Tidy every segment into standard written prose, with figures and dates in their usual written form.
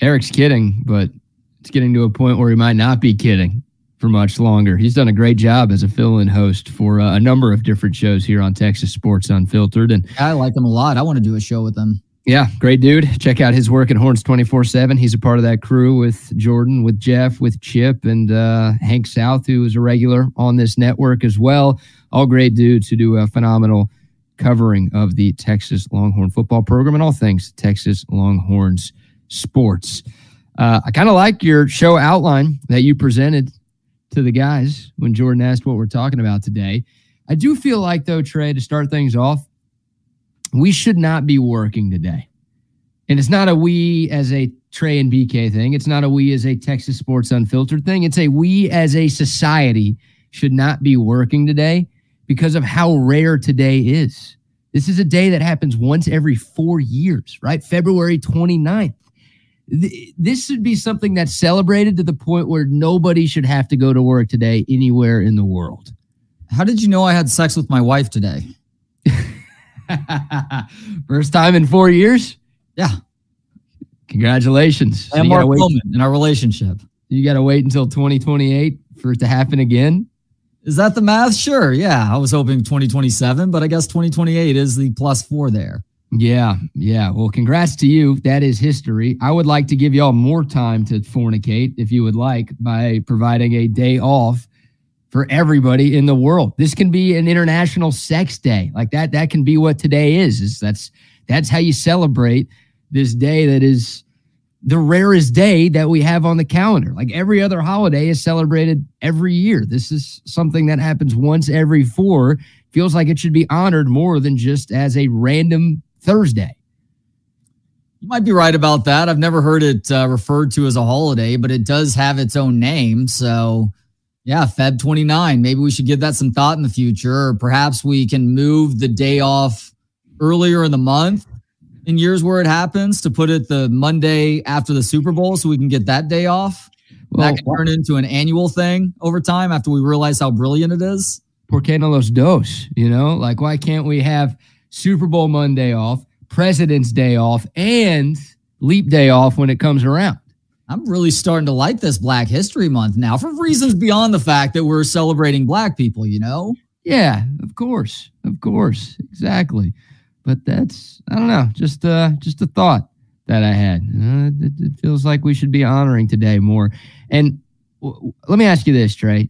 Eric's kidding, but it's getting to a point where he might not be kidding for much longer. He's done a great job as a fill-in host for a number of different shows here on Texas Sports Unfiltered. And I like him a lot. I want to do a show with him. Yeah, great dude. Check out his work at Horns 24-7. He's a part of that crew with Jordan, with Jeff, with Chip, and Hank South, who is a regular on this network as well. All great dudes who do a phenomenal covering of the Texas Longhorn football program and all things Texas Longhorns sports. I kind of like your show outline that you presented to the guys when Jordan asked what we're talking about today. I do feel like, though, Trey, to start things off, we should not be working today. And it's not a we as a Trey and BK thing. It's not a we as a Texas Sports Unfiltered thing. It's a we as a society should not be working today because of how rare today is. This is a day that happens once every 4 years, right? February 29th. This should be something that's celebrated to the point where nobody should have to go to work today anywhere in the world. How did you know I had sex with my wife today? First time in 4 years? Yeah. Congratulations. I am a woman in our relationship. You got to wait until 2028 for it to happen again? Is that the math? Sure. Yeah. I was hoping 2027, but I guess 2028 is the +4 there. Yeah. Well, congrats to you. That is history. I would like to give y'all more time to fornicate, if you would like, by providing a day off for everybody in the world. This can be an international sex day like that. That can be what today is that's how you celebrate this day. That is the rarest day that we have on the calendar. Like every other holiday is celebrated every year. This is something that happens once every 4. Feels like it should be honored more than just as a random Thursday. You might be right about that. I've never heard it referred to as a holiday, but it does have its own name. So yeah, Feb 29, maybe we should give that some thought in the future, or perhaps we can move the day off earlier in the month in years where it happens to put it the Monday after the Super Bowl so we can get that day off. Well, that can turn into an annual thing over time after we realize how brilliant it is. ¿Por qué no los dos? You know, like why can't we have Super Bowl Monday off, President's Day off, and Leap Day off when it comes around? I'm really starting to like this Black History Month now for reasons beyond the fact that we're celebrating Black people, you know? Yeah, of course, exactly. But that's, I don't know, just a thought that I had. It feels like we should be honoring today more. And let me ask you this, Trey.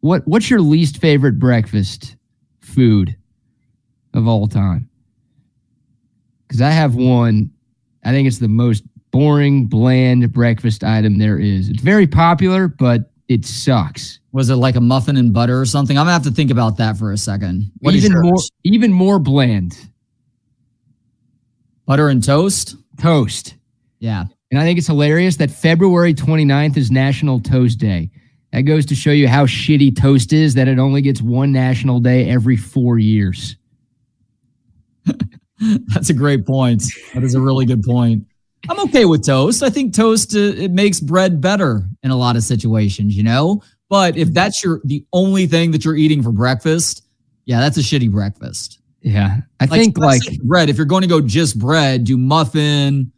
What's your least favorite breakfast food of all time? Because I have one. I think it's the most boring, bland breakfast item there is. It's very popular, but it sucks. Was it like a muffin and butter or something? I'm going to have to think about that for a second. What is yours? Even more bland. Butter and toast? Toast. Yeah. And I think it's hilarious that February 29th is National Toast Day. That goes to show you how shitty toast is, that it only gets one national day every 4 years. That's a great point. That is a really good point. I'm okay with toast. I think toast, it makes bread better in a lot of situations, you know? But if that's the only thing that you're eating for breakfast, yeah, that's a shitty breakfast. Yeah. I think like bread, if you're going to go just bread, do muffin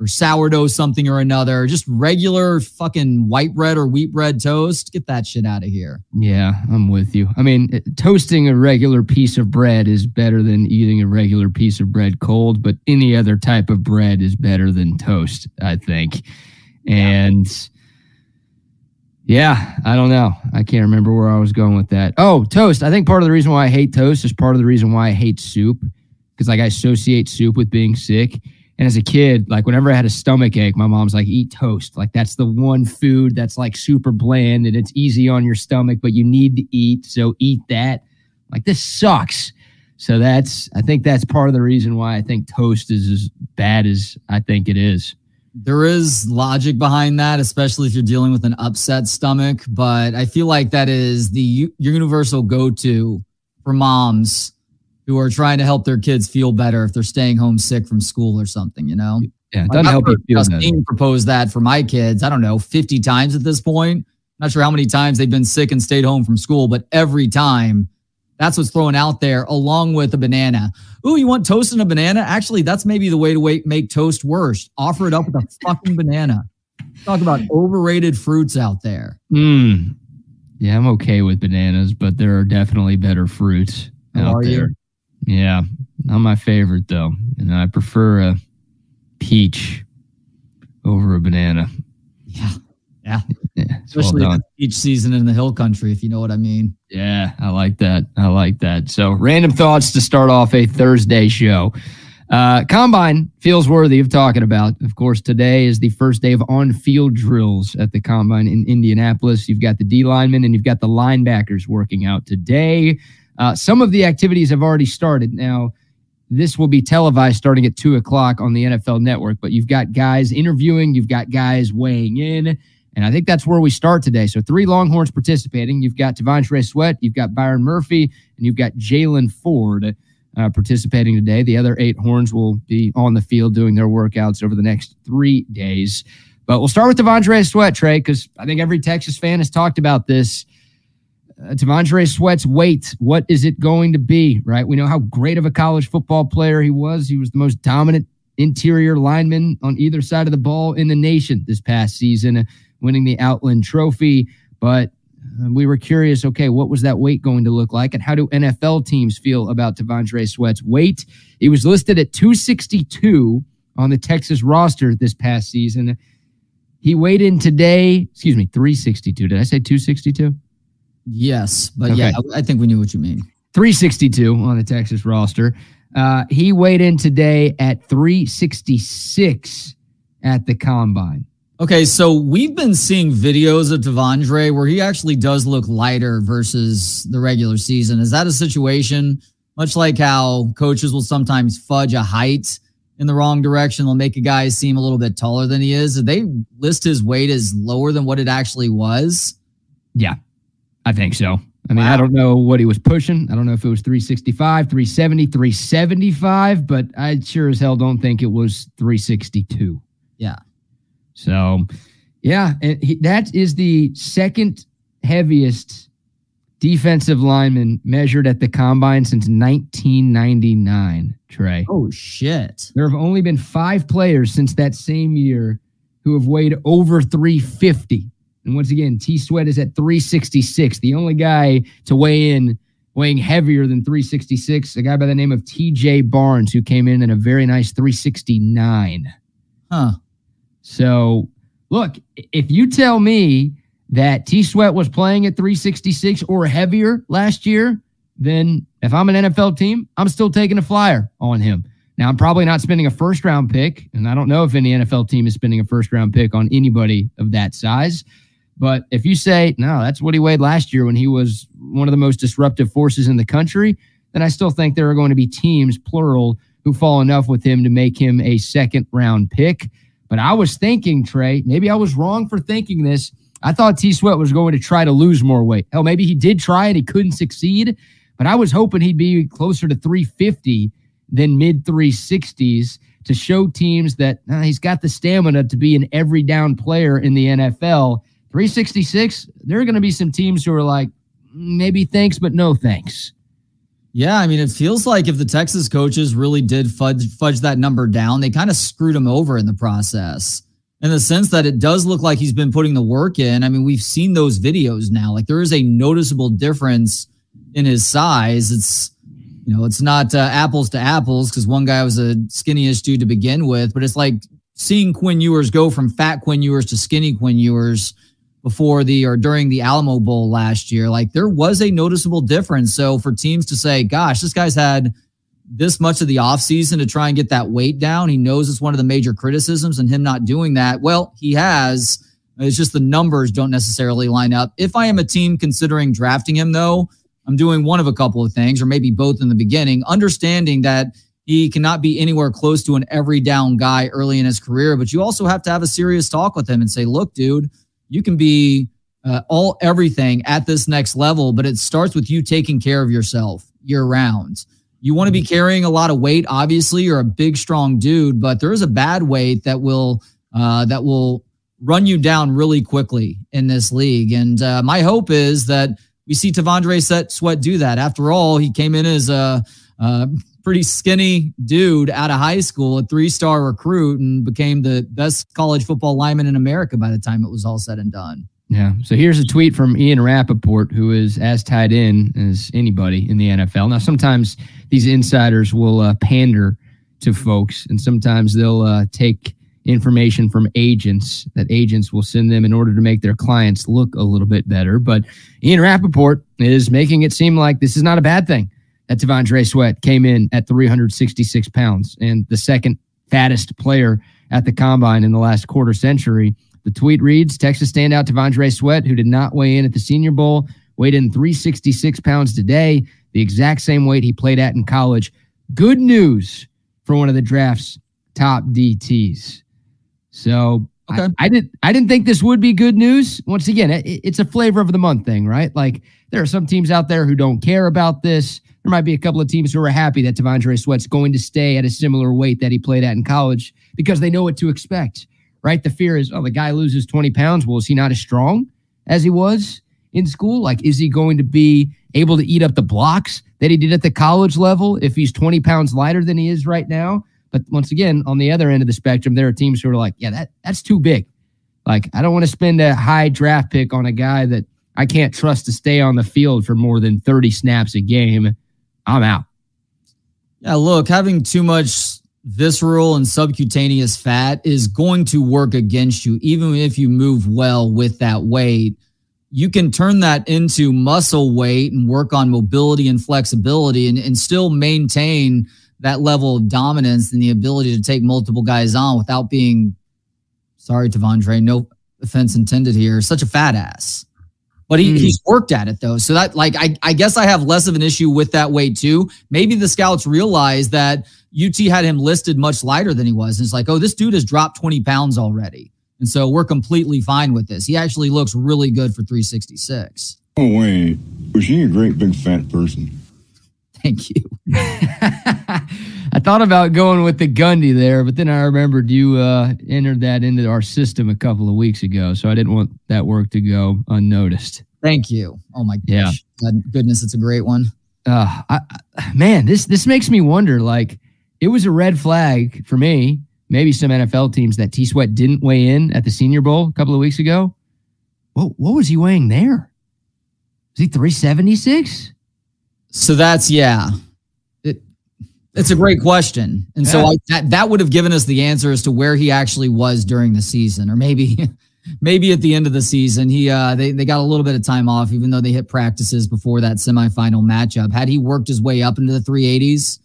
or sourdough something or another, just regular fucking white bread or wheat bread toast. Get that shit out of here. Yeah, I'm with you. I mean, toasting a regular piece of bread is better than eating a regular piece of bread cold, but any other type of bread is better than toast, I think. And yeah, I don't know. I can't remember where I was going with that. Oh, toast. I think part of the reason why I hate toast is part of the reason why I hate soup, because like I associate soup with being sick. And as a kid, like whenever I had a stomach ache, my mom's like, eat toast. Like that's the one food that's like super bland and it's easy on your stomach, but you need to eat. So eat that. Like this sucks. So I think that's part of the reason why I think toast is as bad as I think it is. there is logic behind that, especially if you're dealing with an upset stomach. But I feel like that is the universal go-to for moms who are trying to help their kids feel better if they're staying home sick from school or something, you know? Yeah, it doesn't help you feel better. Justine proposed that for my kids, I don't know, 50 times at this point. Not sure how many times they've been sick and stayed home from school, but every time, that's what's thrown out there along with a banana. Ooh, you want toast and a banana? Actually, that's maybe the way to make toast worse. Offer it up with a fucking banana. Talk about overrated fruits out there. Yeah, I'm okay with bananas, but there are definitely better fruits out there. You? Yeah, not my favorite though. And I prefer a peach over a banana. Yeah. Especially well each season in the hill country, if you know what I mean. Yeah, I like that. So random thoughts to start off a Thursday show. Combine feels worthy of talking about. Of course, today is the first day of on-field drills at the Combine in Indianapolis. You've got the D linemen and you've got the linebackers working out today. Some of the activities have already started. Now, this will be televised starting at 2 o'clock on the NFL Network, but you've got guys interviewing, you've got guys weighing in, and I think that's where we start today. So 3 Longhorns participating. You've got T'Vondre Sweat, you've got Byron Murphy, and you've got Jalen Ford participating today. The other 8 Horns will be on the field doing their workouts over the next 3 days. But we'll start with T'Vondre Sweat, Trey, because I think every Texas fan has talked about this. T'Vondre Sweat's weight, what is it going to be, right? We know how great of a college football player he was. He was the most dominant interior lineman on either side of the ball in the nation this past season, winning the Outland Trophy. But we were curious, okay, what was that weight going to look like? And how do NFL teams feel about T'Vondre Sweat's weight? He was listed at 262 on the Texas roster this past season. He weighed in today, 362. Did I say 262? Yes, but okay. Yeah, I think we knew what you mean. 362 on the Texas roster. He weighed in today at 366 at the Combine. Okay, so we've been seeing videos of T'Vondre where he actually does look lighter versus the regular season. Is that a situation, much like how coaches will sometimes fudge a height in the wrong direction? They'll make a guy seem a little bit taller than he is. Did they list his weight as lower than what it actually was? Yeah, I think so. I mean, wow. I don't know what he was pushing. I don't know if it was 365, 370, 375, but I sure as hell don't think it was 362. Yeah. So, yeah, and that is the second heaviest defensive lineman measured at the Combine since 1999, Trey. Oh, shit. There have only been 5 players since that same year who have weighed over 350. And once again, T. Sweat is at 366. The only guy to weigh in, weighing heavier than 366, a guy by the name of T.J. Barnes, who came in at a very nice 369. Huh. So, look, if you tell me that T. Sweat was playing at 366 or heavier last year, then if I'm an NFL team, I'm still taking a flyer on him. Now, I'm probably not spending a first-round pick, and I don't know if any NFL team is spending a first-round pick on anybody of that size. But if you say, no, that's what he weighed last year when he was one of the most disruptive forces in the country, then I still think there are going to be teams, plural, who fall enough with him to make him a second-round pick. But I was thinking, Trey, maybe I was wrong for thinking this. I thought T. Sweat was going to try to lose more weight. Hell, maybe he did try and he couldn't succeed, but I was hoping he'd be closer to 350 than mid-360s to show teams that he's got the stamina to be an every-down player in the NFL. 366, there are going to be some teams who are like, maybe thanks, but no thanks. Yeah, I mean, it feels like if the Texas coaches really did fudge that number down, they kind of screwed him over in the process, in the sense that it does look like he's been putting the work in. I mean, we've seen those videos now. Like, there is a noticeable difference in his size. It's not apples to apples because one guy was a skinniest dude to begin with, but it's like seeing Quinn Ewers go from fat Quinn Ewers to skinny Quinn Ewers during the Alamo Bowl last year. Like, there was a noticeable difference. So for teams to say, gosh, this guy's had this much of the offseason to try and get that weight down. He knows it's one of the major criticisms and him not doing that. Well, he has. It's just the numbers don't necessarily line up. If I am a team considering drafting him, though, I'm doing one of a couple of things, or maybe both in the beginning, understanding that He cannot be anywhere close to an every down guy early in his career, but you also have to have a serious talk with him and say, look, dude, you can be everything at this next level, but it starts with you taking care of yourself year round. You want to be carrying a lot of weight. Obviously, you're a big, strong dude, but there is a bad weight that will run you down really quickly in this league. And my hope is that we see T'Vondre Sweat do that. After all, he came in as a pretty skinny dude out of high school, a 3-star recruit, and became the best college football lineman in America by the time it was all said and done. Yeah. So here's a tweet from Ian Rapoport, who is as tied in as anybody in the NFL. Now, sometimes these insiders will pander to folks, and sometimes they'll take information from agents that agents will send them in order to make their clients look a little bit better. But Ian Rapoport is making it seem like this is not a bad thing that T'Vondre Sweat came in at 366 pounds and the second fattest player at the combine in the last quarter century. The tweet reads, Texas standout T'Vondre Sweat, who did not weigh in at the Senior Bowl, weighed in 366 pounds today, the exact same weight he played at in college. Good news for one of the draft's top DTs. So okay. I didn't think this would be good news. Once again, it's a flavor of the month thing, right? Like there are some teams out there who don't care about this. There might be a couple of teams who are happy that T'Vondre Sweat's going to stay at a similar weight that he played at in college because they know what to expect, right? The fear is, oh, the guy loses 20 pounds. Well, is he not as strong as he was in school? Like, is he going to be able to eat up the blocks that he did at the college level if he's 20 pounds lighter than he is right now? But once again, on the other end of the spectrum, there are teams who are like, yeah, that's too big. Like, I don't want to spend a high draft pick on a guy that I can't trust to stay on the field for more than 30 snaps a game. I'm out. Yeah, look, having too much visceral and subcutaneous fat is going to work against you, even if you move well with that weight. You can turn that into muscle weight and work on mobility and flexibility and still maintain that level of dominance and the ability to take multiple guys on without being, sorry, T'Vondre, no offense intended here, such a fat ass. But he's worked at it, though. So that, like, I guess I have less of an issue with that weight, too. Maybe the scouts realize that UT had him listed much lighter than he was. And it's like, oh, this dude has dropped 20 pounds already. And so we're completely fine with this. He actually looks really good for 366. Oh, wait. Was he a great big fat person? Thank you. I thought about going with the Gundy there, but then I remembered you entered that into our system a couple of weeks ago, so I didn't want that work to go unnoticed. Thank you. Oh, my gosh. Yeah. God, goodness, it's a great one. Man, this makes me wonder, like, it was a red flag for me, maybe some NFL teams, that T-Sweat didn't weigh in at the Senior Bowl a couple of weeks ago. What was he weighing there? Was he 376? So that's, yeah. It's a great question. And so that would have given us the answer as to where he actually was during the season, or maybe at the end of the season, he they got a little bit of time off, even though they hit practices before that semifinal matchup. Had he worked his way up into the 380s?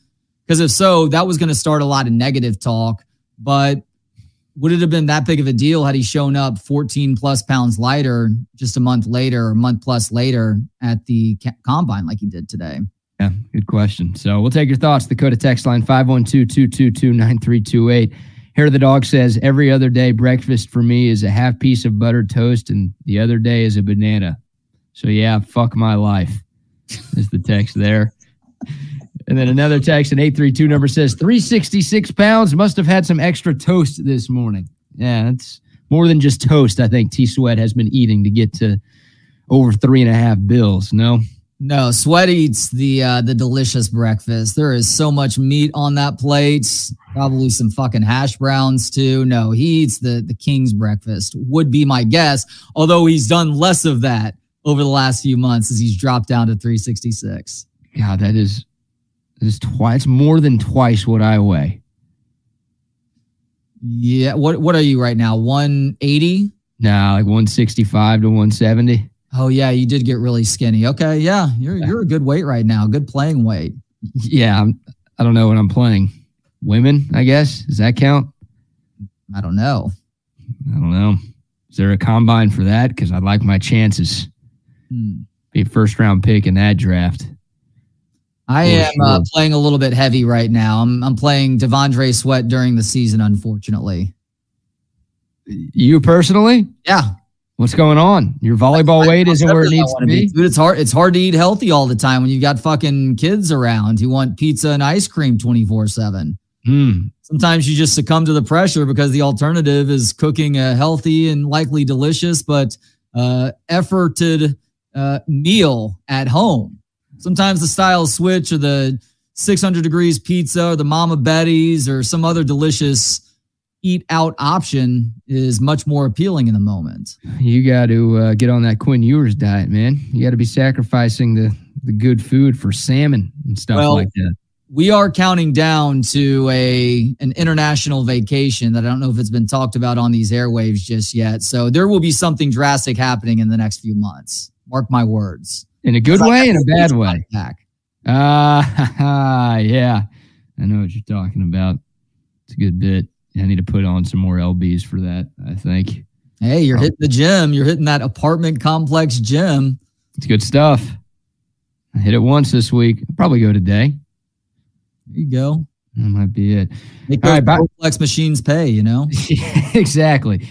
Because if so, that was going to start a lot of negative talk. But would it have been that big of a deal had he shown up 14 plus pounds lighter just a month later, or a month plus later at the combine like he did today? Yeah, good question. So we'll take your thoughts. Dakota text line 512-222-9328. Hair of the Dog says, every other day breakfast for me is a half piece of buttered toast and the other day is a banana. So yeah, fuck my life is the text there. And then another text, an 832 number says, 366 pounds, must have had some extra toast this morning. Yeah, that's more than just toast. I think T-Sweat has been eating to get to over 3.5 bills. No, Sweat eats the delicious breakfast. There is so much meat on that plate. Probably some fucking hash browns too. No, he eats the king's breakfast, would be my guess. Although he's done less of that over the last few months as he's dropped down to 366. God, that is twice, more than twice what I weigh. Yeah, what are you right now? 180? No, like 165 to 170. Oh, yeah, you did get really skinny. Okay, yeah, you're a good weight right now, good playing weight. Yeah, I don't know what I'm playing. Women, I guess? Does that count? I don't know. Is there a combine for that? Because I'd like my chances. Be a first-round pick in that draft. I am playing a little bit heavy right now. I'm playing T'Vondre Sweat during the season, unfortunately. You personally? Yeah. What's going on? Your volleyball weight isn't where it needs to be. Dude, it's hard to eat healthy all the time when you've got fucking kids around who want pizza and ice cream 24/7. Sometimes you just succumb to the pressure because the alternative is cooking a healthy and likely delicious but efforted meal at home. Sometimes the style switch or the 600 degrees pizza or the Mama Betty's or some other delicious eat out option is much more appealing in the moment. You got to get on that Quinn Ewers diet, man. You got to be sacrificing the good food for salmon and stuff like that. We are counting down to an international vacation that I don't know if it's been talked about on these airwaves just yet. So there will be something drastic happening in the next few months. Mark my words. In a good way and a bad way. Yeah. I know what you're talking about. It's a good bit. I need to put on some more LBs for that, I think. Hey, you're hitting the gym. You're hitting that apartment complex gym. It's good stuff. I hit it once this week. I'll probably go today. There you go. That might be it. Make those complex machines pay, you know? Exactly.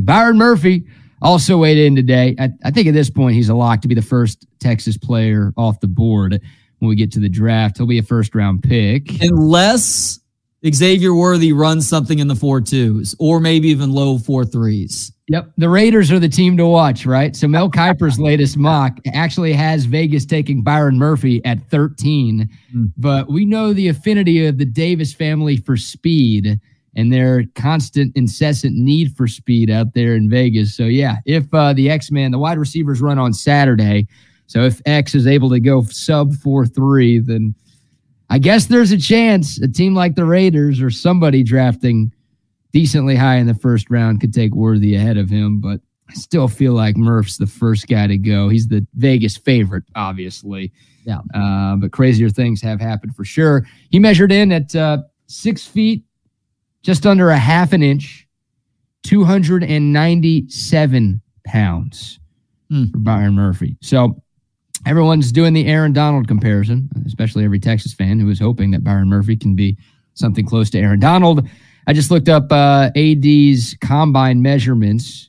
Byron Murphy also weighed in today. I think at this point he's a lock to be the first Texas player off the board when we get to the draft. He'll be a first-round pick. Unless Xavier Worthy runs something in the 4.2s or maybe even low 4.3s. Yep. The Raiders are the team to watch, right? So Mel Kiper's latest mock actually has Vegas taking Byron Murphy at 13, but we know the affinity of the Davis family for speed and their constant, incessant need for speed out there in Vegas. So yeah, if the X-Men, the wide receivers run on Saturday, so if X is able to go sub 4.3, then I guess there's a chance a team like the Raiders or somebody drafting decently high in the first round could take Worthy ahead of him, but I still feel like Murph's the first guy to go. He's the Vegas favorite, obviously. Yeah. But crazier things have happened for sure. He measured in at 6 feet, just under a half an inch, 297 pounds for Byron Murphy. So everyone's doing the Aaron Donald comparison, especially every Texas fan who is hoping that Byron Murphy can be something close to Aaron Donald. I just looked up AD's combine measurements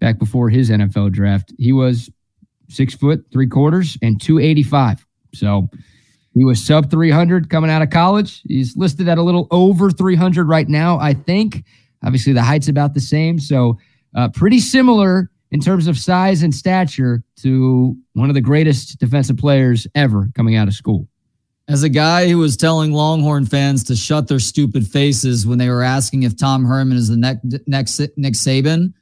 back before his NFL draft. He was 6'3" and 285. So he was sub 300 coming out of college. He's listed at a little over 300 right now, I think. Obviously, the height's about the same. So pretty similar in terms of size and stature to one of the greatest defensive players ever coming out of school. As a guy who was telling Longhorn fans to shut their stupid faces when they were asking if Tom Herman is the next Saban,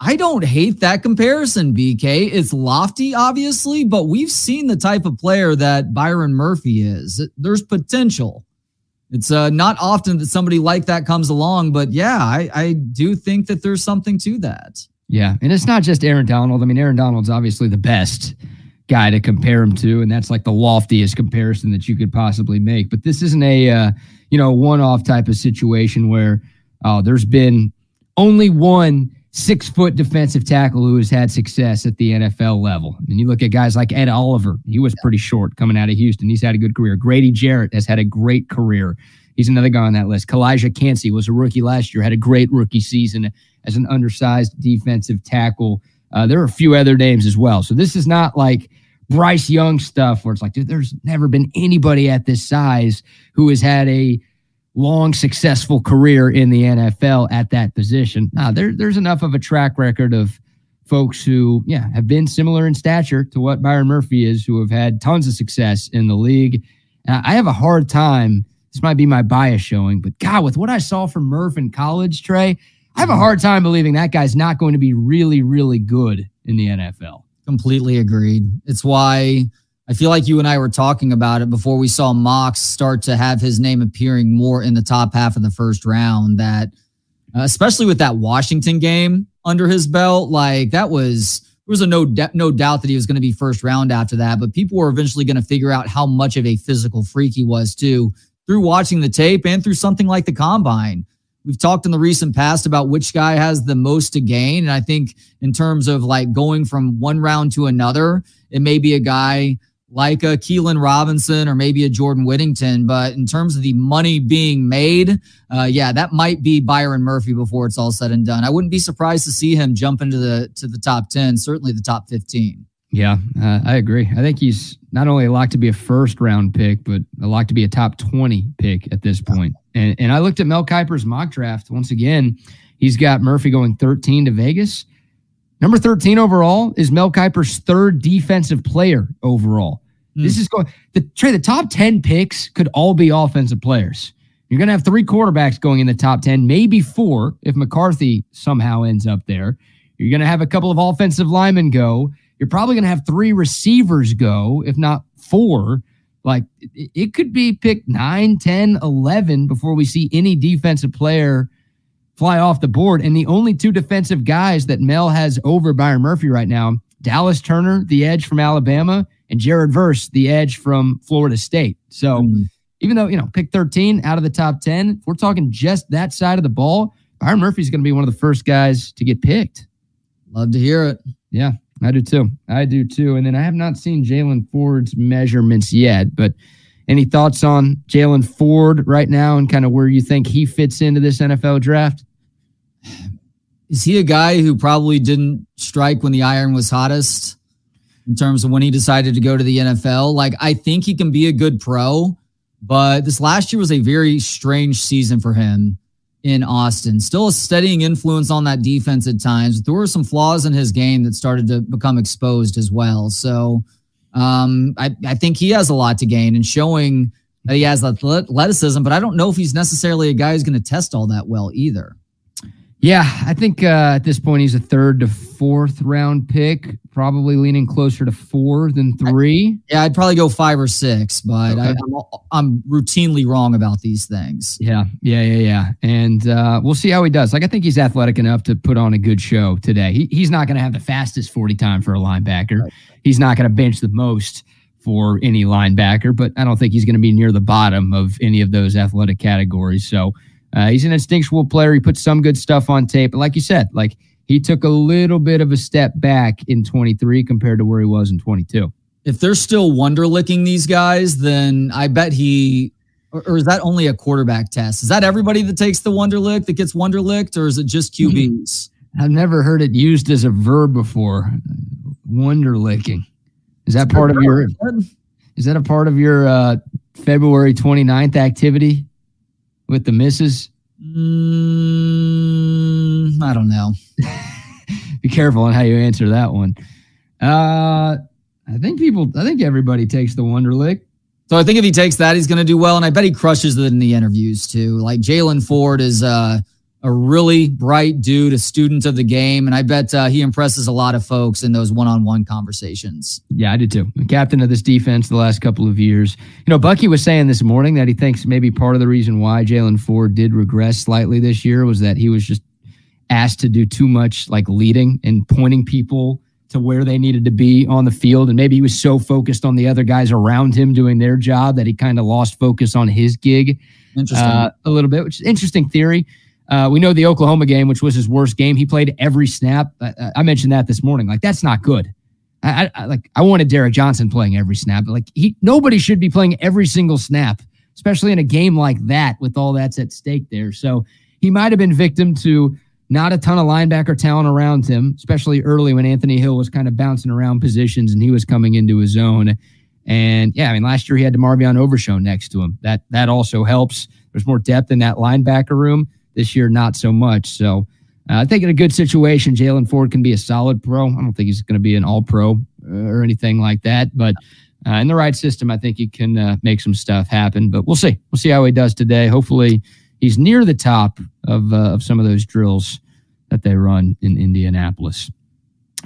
I don't hate that comparison, BK. It's lofty, obviously, but we've seen the type of player that Byron Murphy is. There's potential. It's not often that somebody like that comes along, but yeah, I do think that there's something to that. Yeah, and it's not just Aaron Donald. I mean, Aaron Donald's obviously the best guy to compare him to, and that's like the loftiest comparison that you could possibly make. But this isn't a one-off type of situation where there's been only one 6-foot defensive tackle who has had success at the NFL level. I mean, you look at guys like Ed Oliver. He was pretty short coming out of Houston. He's had a good career. Grady Jarrett has had a great career. He's another guy on that list. Kalijah Cansey was a rookie last year, had a great rookie season as an undersized defensive tackle. There are a few other names as well. So this is not like Bryce Young stuff where it's like, dude, there's never been anybody at this size who has had a long, successful career in the NFL at that position. There's enough of a track record of folks who, have been similar in stature to what Byron Murphy is, who have had tons of success in the league. I have a hard time. This might be my bias showing, but God, with what I saw from Murph in college, Trey, I have a hard time believing that guy's not going to be really, really good in the NFL. Completely agreed. It's why I feel like you and I were talking about it before we saw Mox start to have his name appearing more in the top half of the first round, that especially with that Washington game under his belt, like that was, there was a no doubt that he was going to be first round after that, but people were eventually going to figure out how much of a physical freak he was too through watching the tape and through something like the combine. We've talked in the recent past about which guy has the most to gain. And I think in terms of like going from one round to another, it may be a guy like a Keelan Robinson or maybe a Jordan Whittington. But in terms of the money being made, yeah, that might be Byron Murphy before it's all said and done. I wouldn't be surprised to see him jump into the top 10, certainly the top 15. Yeah, I agree. I think he's not only a lock to be a first-round pick, but a lock to be a top 20 pick at this point. And I looked at Mel Kiper's mock draft. Once again, he's got Murphy going 13 to Vegas. Number 13 overall is Mel Kiper's third defensive player overall. This is going the top 10 picks could all be offensive players. You're going to have three quarterbacks going in the top 10, maybe four if McCarthy somehow ends up there. You're going to have a couple of offensive linemen go. You're probably going to have three receivers go, if not four. Like, it could be pick 9, 10, 11 before we see any defensive player fly off the board. And the only two defensive guys that Mel has over Byron Murphy right now, Dallas Turner, the edge from Alabama, and Jared Verse, the edge from Florida State. So even though, pick 13 out of the top 10, if we're talking just that side of the ball, Byron Murphy's going to be one of the first guys to get picked. Love to hear it. Yeah, I do too. And then I have not seen Jalen Ford's measurements yet, but any thoughts on Jalen Ford right now and kind of where you think he fits into this NFL draft? Is he a guy who probably didn't strike when the iron was hottest in terms of when he decided to go to the NFL? Like, I think he can be a good pro, but this last year was a very strange season for him in Austin. Still a steadying influence on that defense at times. There were some flaws in his game that started to become exposed as well. So I think he has a lot to gain in showing that he has athleticism, but I don't know if he's necessarily a guy who's going to test all that well either. Yeah, I think at this point he's a third to fourth round pick, probably leaning closer to four than three. I'd probably go 5 or 6, but okay. I'm routinely wrong about these things. Yeah. And we'll see how he does. Like, I think he's athletic enough to put on a good show today. He's not going to have the fastest 40 time for a linebacker. Right. He's not going to bench the most for any linebacker, but I don't think he's going to be near the bottom of any of those athletic categories. So he's an instinctual player. He put some good stuff on tape. But like you said, like, he took a little bit of a step back in 23 compared to where he was in 22. If they're still wonderlicking these guys, then I bet he – or is that only a quarterback test? Is that everybody that takes the wonderlick that gets wonderlicked, or is it just QBs? I've never heard it used as a verb before. Wonderlicking. Is that part of your – is that a part of your February 29th activity? With the missus? I don't know. Be careful on how you answer that one. I think everybody takes the Wonderlic. So I think if he takes that, he's going to do well, and I bet he crushes it in the interviews too. Like, Jalen Ford is a really bright dude, a student of the game, and I bet he impresses a lot of folks in those one-on-one conversations. Yeah, I did too. Captain of this defense the last couple of years. Bucky was saying this morning that he thinks maybe part of the reason why Jalen Ford did regress slightly this year was that he was just asked to do too much, like, leading and pointing people to where they needed to be on the field, and maybe he was so focused on the other guys around him doing their job that he kind of lost focus on his gig a little bit, which is an interesting theory. We know the Oklahoma game, which was his worst game. He played every snap. I mentioned that this morning. Like, that's not good. I wanted Derek Johnson playing every snap, but nobody should be playing every single snap, especially in a game like that with all that's at stake there. So he might have been victim to not a ton of linebacker talent around him, especially early when Anthony Hill was kind of bouncing around positions and he was coming into his own. And yeah, I mean, last year he had DeMarvion Overshown next to him. That also helps. There's more depth in that linebacker room. This year, not so much. So I think in a good situation, Jalen Ford can be a solid pro. I don't think he's going to be an all-pro or anything like that. But in the right system, I think he can make some stuff happen. But we'll see. We'll see how he does today. Hopefully, he's near the top of some of those drills that they run in Indianapolis.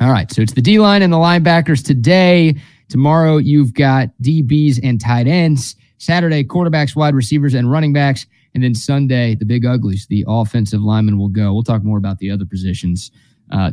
All right, so it's the D-line and the linebackers today. Tomorrow, you've got DBs and tight ends. Saturday, quarterbacks, wide receivers, and running backs. And then Sunday, the big uglies, the offensive linemen will go. We'll talk more about the other positions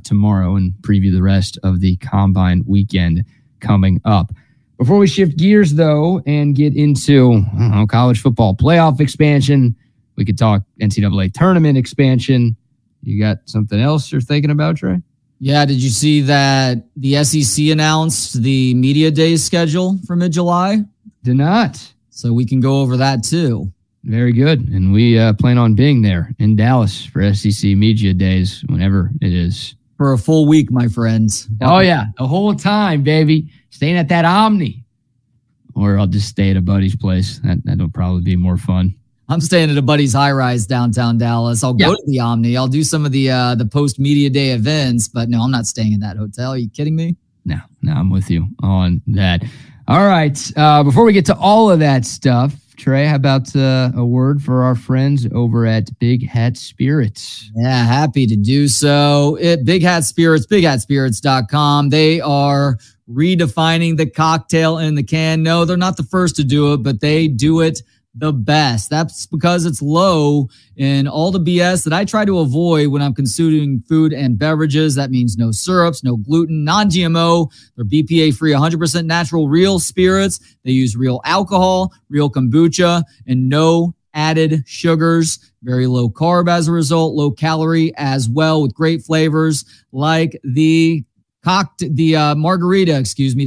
tomorrow and preview the rest of the Combine weekend coming up. Before we shift gears, though, and get into college football playoff expansion, we could talk NCAA tournament expansion. You got something else you're thinking about, Trey? Yeah, did you see that the SEC announced the media day schedule for mid-July? Did not. So we can go over that too. Very good. And we plan on being there in Dallas for SEC media days whenever it is. For a full week, my friends. Oh, yeah. The whole time, baby. Staying at that Omni. Or I'll just stay at a buddy's place. That'll probably be more fun. I'm staying at a buddy's high-rise downtown Dallas. I'll go to the Omni. I'll do some of the post-media day events, but no, I'm not staying in that hotel. Are you kidding me? No, I'm with you on that. All right. Before we get to all of that stuff, Trey, how about a word for our friends over at Big Hat Spirits? Yeah, happy to do so. Big Hat Spirits, BigHatSpirits.com. They are redefining the cocktail in the can. No, they're not the first to do it, but they do it the best. That's because it's low in all the BS that I try to avoid when I'm consuming food and beverages. That means no syrups, no gluten, non-GMO. They're BPA-free, 100% natural, real spirits. They use real alcohol, real kombucha, and no added sugars. Very low carb as a result, low calorie as well, with great flavors like the margarita, the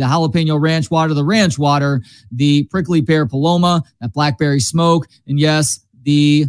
jalapeno ranch water, the ranch water, the prickly pear paloma, that blackberry smoke, and yes, the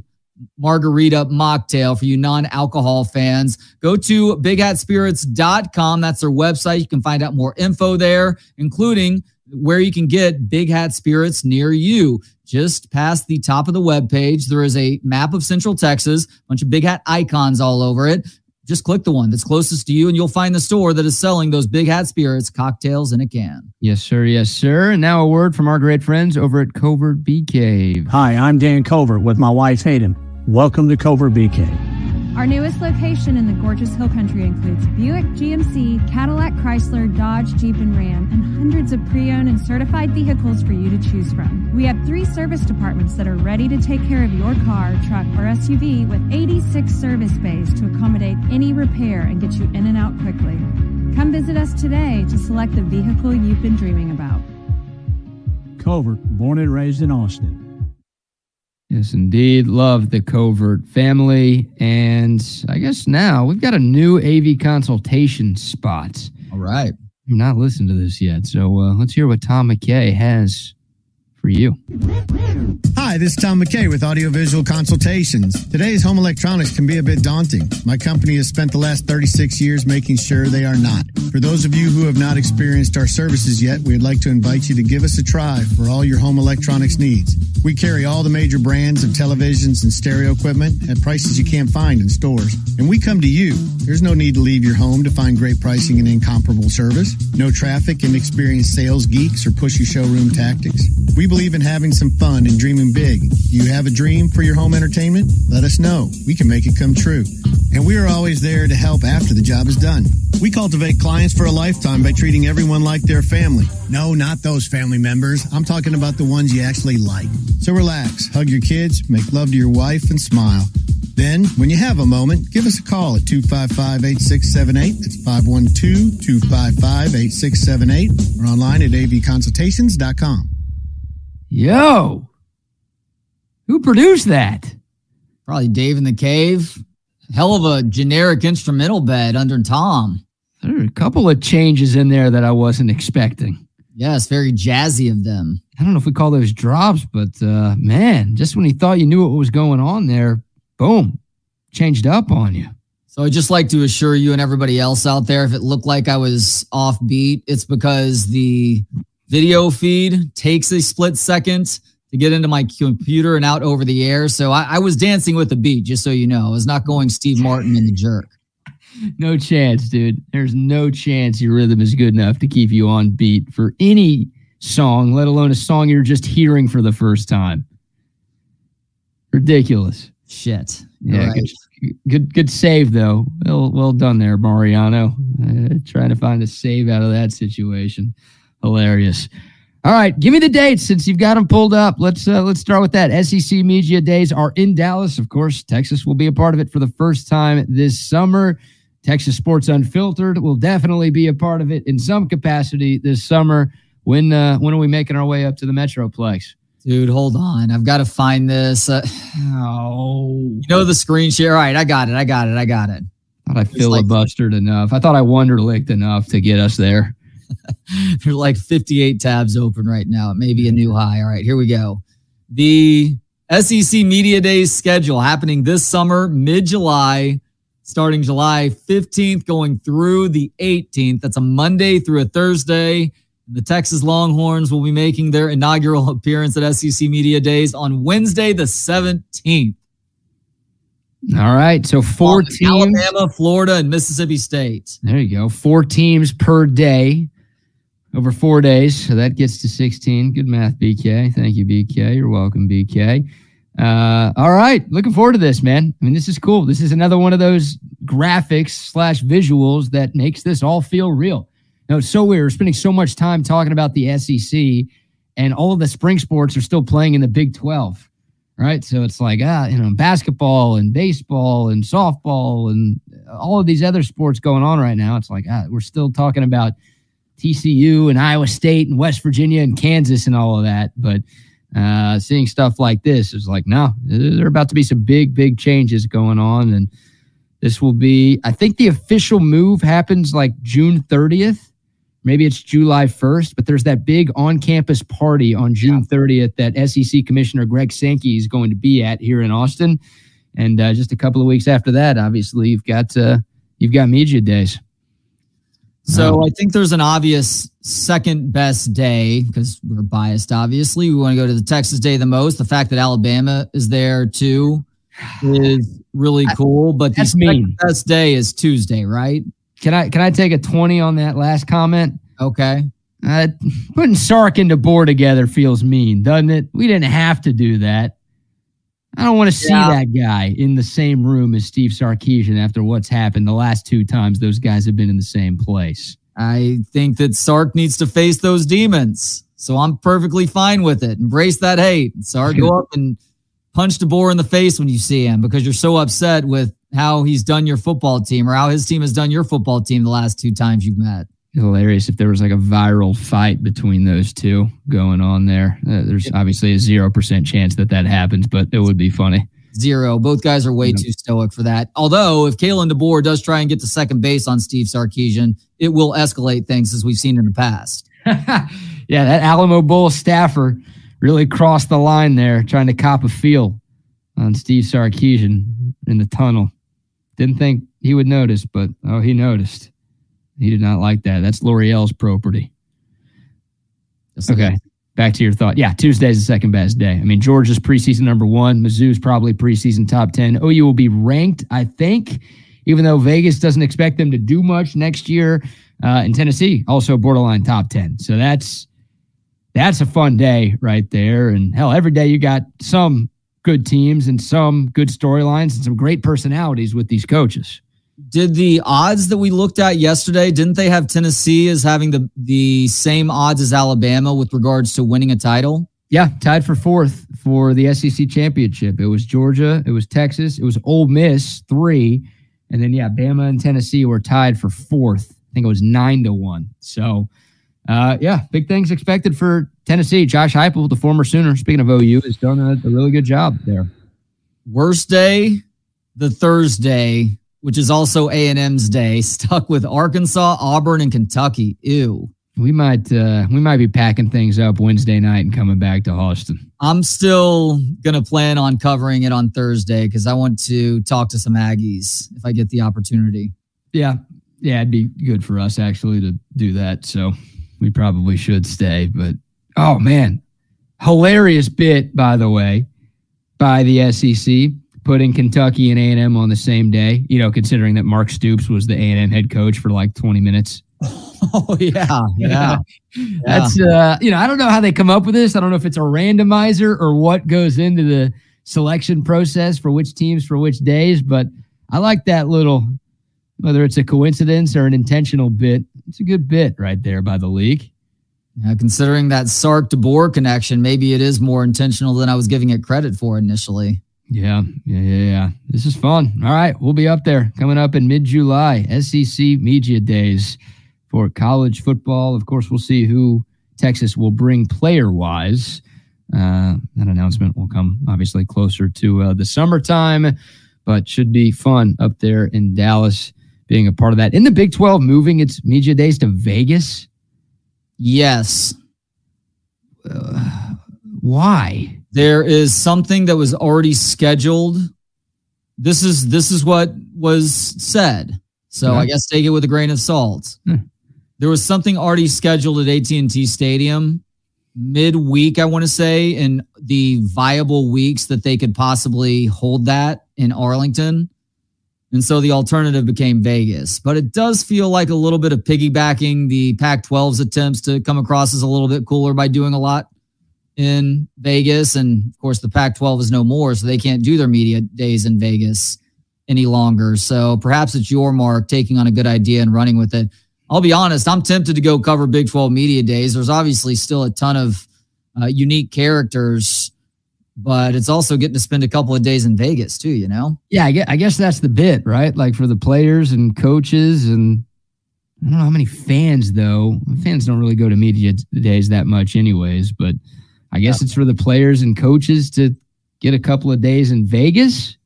margarita mocktail for you non-alcohol fans. Go to BigHatSpirits.com. That's their website. You can find out more info there, including where you can get Big Hat Spirits near you. Just past the top of the webpage, there is a map of Central Texas, a bunch of Big Hat icons all over it. Just click the one that's closest to you, and you'll find the store that is selling those Big Hat Spirits cocktails in a can. Yes, sir. Yes, sir. And now a word from our great friends over at Covert Bee Cave. Hi, I'm Dan Covert with my wife, Hayden. Welcome to Covert Bee Cave. Our newest location in the gorgeous hill country includes Buick, GMC, Cadillac, Chrysler, Dodge, Jeep, and Ram, and hundreds of pre-owned and certified vehicles for you to choose from. We have 3 service departments that are ready to take care of your car, truck, or SUV with 86 service bays to accommodate any repair and get you in and out quickly. Come visit us today to select the vehicle you've been dreaming about. Covert, born and raised in Austin. Yes, indeed. Love the Covert family. And I guess now we've got a new AV consultation spot. All right. You've not listened to this yet, so let's hear what Tom McKay has for you. Hi, this is Tom McKay with Audiovisual Consultations. Today's home electronics can be a bit daunting. My company has spent the last 36 years making sure they are not. For those of you who have not experienced our services yet, we'd like to invite you to give us a try for all your home electronics needs. We carry all the major brands of televisions and stereo equipment at prices you can't find in stores. And we come to you. There's no need to leave your home to find great pricing and incomparable service. No traffic, inexperienced sales geeks, or pushy showroom tactics. We believe in having some fun and dreaming big. You have a dream for your home entertainment? Let us know. We can make it come true. And we are always there to help after the job is done. We cultivate clients for a lifetime by treating everyone like their family. No, not those family members. I'm talking about the ones you actually like. So relax, hug your kids, make love to your wife, and smile. Then, when you have a moment, give us a call at 255-8678. That's 512-255-8678. Or online at avconsultations.com. Yo, who produced that? Probably Dave in the Cave. Hell of a generic instrumental bed under Tom. There are a couple of changes in there that I wasn't expecting. Yes, very jazzy of them. I don't know if we call those drops, but man, just when you thought you knew what was going on there, boom, changed up on you. So I'd just like to assure you and everybody else out there, if it looked like I was offbeat, it's because the video feed takes a split second to get into my computer and out over the air. So I was dancing with the beat, just so you know. I was not going Steve Martin in the Jerk. No chance, dude. There's no chance your rhythm is good enough to keep you on beat for any song, let alone a song you're just hearing for the first time. Ridiculous. Shit. Yeah, right. Good save, though. Well done there, Mariano. Trying to find a save out of that situation. Hilarious. All right, give me the dates since you've got them pulled up. Let's start with that. SEC Media Days are in Dallas. Of course, Texas will be a part of it for the first time this summer. Texas Sports Unfiltered will definitely be a part of it in some capacity this summer. When are we making our way up to the Metroplex? Dude, hold on. I've got to find this. You know the screen share? All right, I got it. Thought I filibustered enough. I thought I wonderlicked enough to get us there. There's like 58 tabs open right now. It may be a new high. All right, here we go. The SEC Media Days schedule happening this summer, mid-July, starting July 15th, going through the 18th. That's a Monday through a Thursday. The Texas Longhorns will be making their inaugural appearance at SEC Media Days on Wednesday, the 17th. All right, so four teams. Alabama, Florida, and Mississippi State. There you go. 4 teams per day over 4 days. So that gets to 16. Good math, BK. Thank you, BK. You're welcome, BK. All right, looking forward to this, man. I mean, this is cool. This is another one of those graphics / visuals that makes this all feel real. No, it's so weird. We're spending so much time talking about the SEC, and all of the spring sports are still playing in the Big 12. Right. So it's like, basketball and baseball and softball and all of these other sports going on right now. It's like, we're still talking about TCU and Iowa State and West Virginia and Kansas and all of that. But seeing stuff like this is like, no, there are about to be some big changes going on. And this will be, I think the official move happens like June 30th. Maybe it's July 1st, but there's that big on-campus party on June 30th that SEC Commissioner Greg Sankey is going to be at here in Austin. And just a couple of weeks after that, obviously, you've got media days. So I think there's an obvious second-best day because we're biased, obviously. We want to go to the Texas day the most. The fact that Alabama is there, too, is really cool. But the second-best day is Tuesday, right? Can I take a 20 on that last comment? Okay. Putting Sark and DeBoer together feels mean, doesn't it? We didn't have to do that. I don't want to see that guy in the same room as Steve Sarkisian after what's happened the last 2 times those guys have been in the same place. I think that Sark needs to face those demons, so I'm perfectly fine with it. Embrace that hate. Sark, go up and punch DeBoer in the face when you see him because you're so upset with how he's done your football team or how his team has done your football team the last 2 times you've met. Hilarious if there was like a viral fight between those 2 going on there. There's obviously a 0% chance that happens, but it would be funny. 0. Both guys are way too stoic for that. Although if Kalen DeBoer does try and get to second base on Steve Sarkisian, it will escalate things as we've seen in the past. That Alamo Bowl staffer really crossed the line there trying to cop a feel on Steve Sarkisian in the tunnel. Didn't think he would notice, but he noticed. He did not like that. That's L'Oreal's property. Okay, back to your thought. Yeah, Tuesday's the second best day. I mean, Georgia's preseason #1. Mizzou's probably preseason top 10. OU will be ranked, I think, even though Vegas doesn't expect them to do much next year. And Tennessee also borderline top 10. So that's a fun day right there. And hell, every day you got some good teams and some good storylines and some great personalities with these coaches. Did the odds that we looked at yesterday, didn't they have Tennessee as having the same odds as Alabama with regards to winning a title? Yeah, tied for 4th for the SEC championship. It was Georgia, it was Texas, it was Ole Miss 3, and then Bama and Tennessee were tied for 4th. I think it was 9-1. So big things expected for Tennessee. Josh Heupel, the former Sooner, speaking of OU, has done a really good job there. Worst day, the Thursday, which is also A&M's day, stuck with Arkansas, Auburn, and Kentucky. Ew. We might be packing things up Wednesday night and coming back to Austin. I'm still going to plan on covering it on Thursday because I want to talk to some Aggies if I get the opportunity. Yeah, it'd be good for us actually to do that. So we probably should stay, but oh man, hilarious bit, by the way, by the SEC, putting Kentucky and A&M on the same day, considering that Mark Stoops was the A&M head coach for like 20 minutes. Oh, yeah. That's, I don't know how they come up with this. I don't know if it's a randomizer or what goes into the selection process for which teams, for which days, but I like that little, whether it's a coincidence or an intentional bit, it's a good bit right there by the league. Now, considering that Sark-DeBoer connection, maybe it is more intentional than I was giving it credit for initially. Yeah. This is fun. All right, we'll be up there coming up in mid-July, SEC Media Days for college football. Of course, we'll see who Texas will bring player-wise. That announcement will come, obviously, closer to the summertime, but should be fun up there in Dallas. being a part of that. In the Big 12, moving its media days to Vegas? Yes. Why? There is something that was already scheduled. This is what was said. So I guess take it with a grain of salt. There was something already scheduled at AT&T Stadium midweek, I want to say, in the viable weeks that they could possibly hold that in Arlington. And so the alternative became Vegas. But it does feel like a little bit of piggybacking the Pac-12's attempts to come across as a little bit cooler by doing a lot in Vegas. And, of course, the Pac-12 is no more, so they can't do their media days in Vegas any longer. So perhaps it's your mark taking on a good idea and running with it. I'll be honest, I'm tempted to go cover Big 12 media days. There's obviously still a ton of unique characters, but it's also getting to spend a couple of days in Vegas too, you know? Yeah, I guess that's the bit, right? Like for the players and coaches, and I don't know how many fans, though. Fans don't really go to media days that much anyways, but I guess it's for the players and coaches to get a couple of days in Vegas.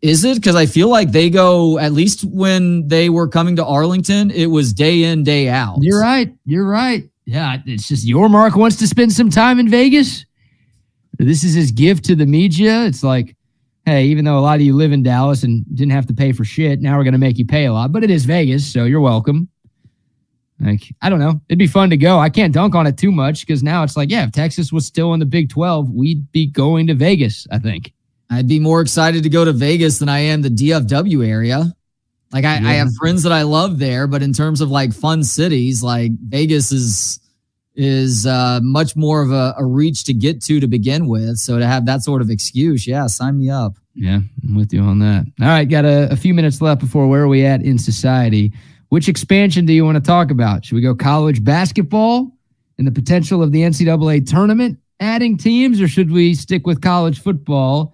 Is it? Because I feel like they go, at least when they were coming to Arlington, it was day in, day out. You're right. Yeah, it's just your mark wants to spend some time in Vegas. This is his gift to the media. It's like, hey, even though a lot of you live in Dallas and didn't have to pay for shit, now we're going to make you pay a lot. But it is Vegas, so you're welcome. Like, I don't know. It'd be fun to go. I can't dunk on it too much because now it's like, yeah, if Texas was still in the Big 12, we'd be going to Vegas, I think. I'd be more excited to go to Vegas than I am the DFW area. Like I have friends that I love there, but in terms of like fun cities, like Vegas is much more of a reach to get to begin with. So to have that sort of excuse, yeah, sign me up. Yeah, I'm with you on that. All right, got a few minutes left before where are we at in society. Which expansion do you want to talk about? Should we go college basketball and the potential of the NCAA tournament adding teams, or should we stick with college football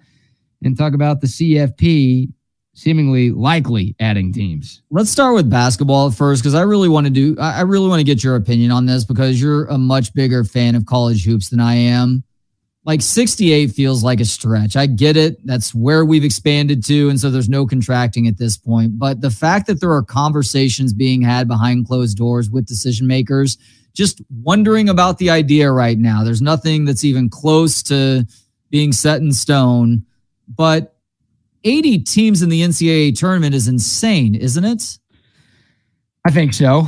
and talk about the CFP seemingly likely adding teams? Let's start with basketball first, because I really want to get your opinion on this, because you're a much bigger fan of college hoops than I am. Like 68 feels like a stretch. I get it. That's where we've expanded to, and so there's no contracting at this point. But the fact that there are conversations being had behind closed doors with decision makers, just wondering about the idea right now. There's nothing that's even close to being set in stone. But 80 teams in the NCAA tournament is insane, isn't it? I think so.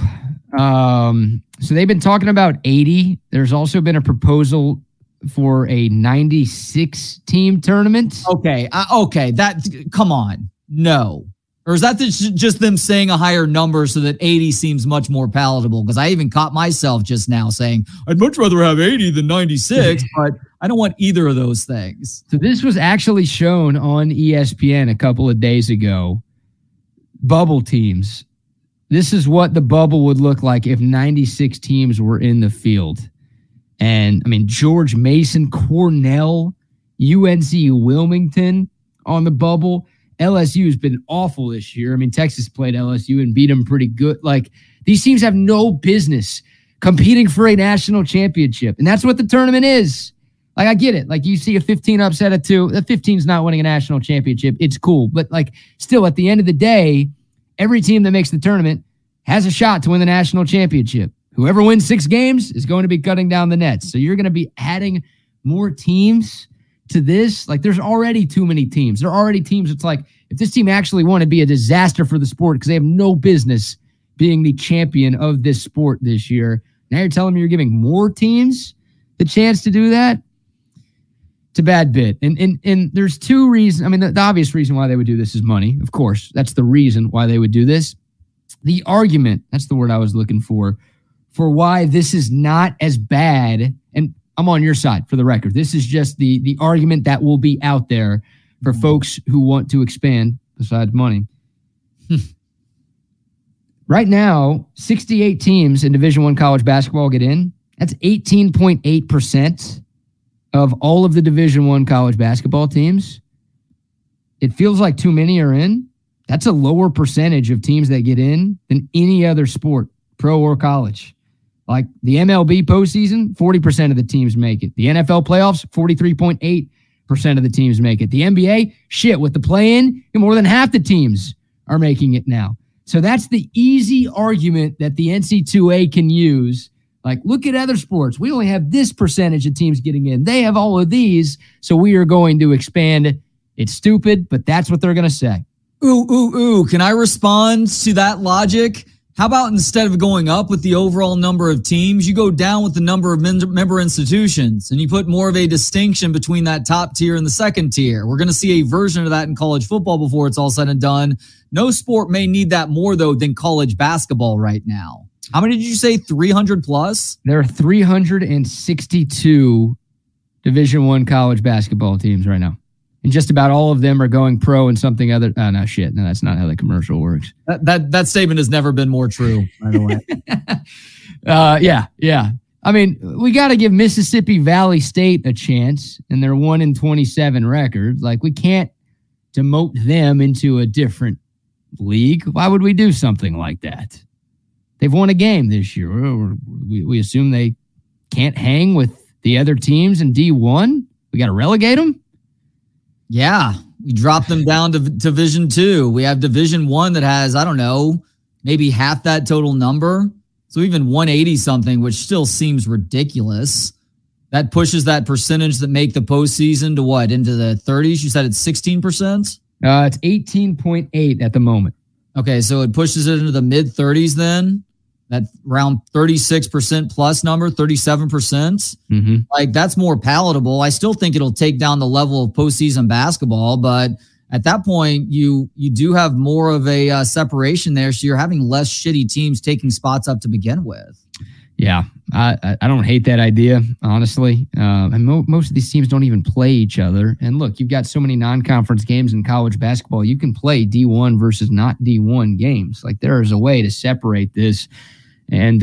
So they've been talking about 80. There's also been a proposal for a 96-team tournament. Okay. Come on. No. Or is that just them saying a higher number so that 80 seems much more palatable? Because I even caught myself just now saying, I'd much rather have 80 than 96, but I don't want either of those things. So this was actually shown on ESPN a couple of days ago. Bubble teams. This is what the bubble would look like if 96 teams were in the field. And, I mean, George Mason, Cornell, UNC, Wilmington on the bubble. LSU has been awful this year. I mean, Texas played LSU and beat them pretty good. Like, these teams have no business competing for a national championship. And that's what the tournament is. Like, I get it. Like, you see a 15 upset at 2. The 15's not winning a national championship. It's cool. But, like, still, at the end of the day, every team that makes the tournament has a shot to win the national championship. Whoever wins 6 games is going to be cutting down the nets. So you're going to be adding more teams to this. Like, there's already too many teams. There are already teams. It's like, if this team actually won, it'd be a disaster for the sport because they have no business being the champion of this sport this year. Now you're telling me you're giving more teams the chance to do that? It's a bad bit. And there's two reasons. I mean, the obvious reason why they would do this is money. Of course, that's the reason why they would do this. The argument, that's the word I was looking for why this is not as bad. And I'm on your side for the record. This is just the argument that will be out there for folks who want to expand besides money. Right now, 68 teams in Division I college basketball get in. That's 18.8% of all of the Division I college basketball teams. It feels like too many are in. That's a lower percentage of teams that get in than any other sport, pro or college. Like the MLB postseason, 40% of the teams make it. The NFL playoffs, 43.8% of the teams make it. The NBA, with the play-in, more than half the teams are making it now. So that's the easy argument that the NC2A can use. Like, look at other sports. We only have this percentage of teams getting in. They have all of these, so we are going to expand. It's stupid, but that's what they're going to say. Ooh. Can I respond to that logic? How about instead of going up with the overall number of teams, you go down with the number of member institutions, and you put more of a distinction between that top tier and the second tier. We're going to see a version of that in college football before it's all said and done. No sport may need that more, though, than college basketball right now. How many did you say, 300 plus? There are 362 Division I college basketball teams right now. And just about all of them are going pro in something other. Oh, no, shit. No, that's not how the commercial works. That statement has never been more true, by the way. Yeah. I mean, we got to give Mississippi Valley State a chance and their 1-27 record. Like, we can't demote them into a different league. Why would we do something like that? They've won a game this year. We assume they can't hang with the other teams in D1. We got to relegate them. Yeah, we drop them down to Division Two. We have Division One that has, I don't know, maybe half that total number. So even 180 something, which still seems ridiculous. That pushes that percentage that make the postseason to what? Into the 30s? You said it's 16%? It's 18.8 at the moment. Okay, so it pushes it into the mid 30s then. That around 36% plus number, 37%. Mm-hmm. Like, that's more palatable. I still think it'll take down the level of postseason basketball, but at that point, you do have more of a separation there, so you're having less shitty teams taking spots up to begin with. Yeah, I don't hate that idea, honestly. And most of these teams don't even play each other. And look, you've got so many non-conference games in college basketball. You can play D1 versus not D1 games. Like, there is a way to separate this. And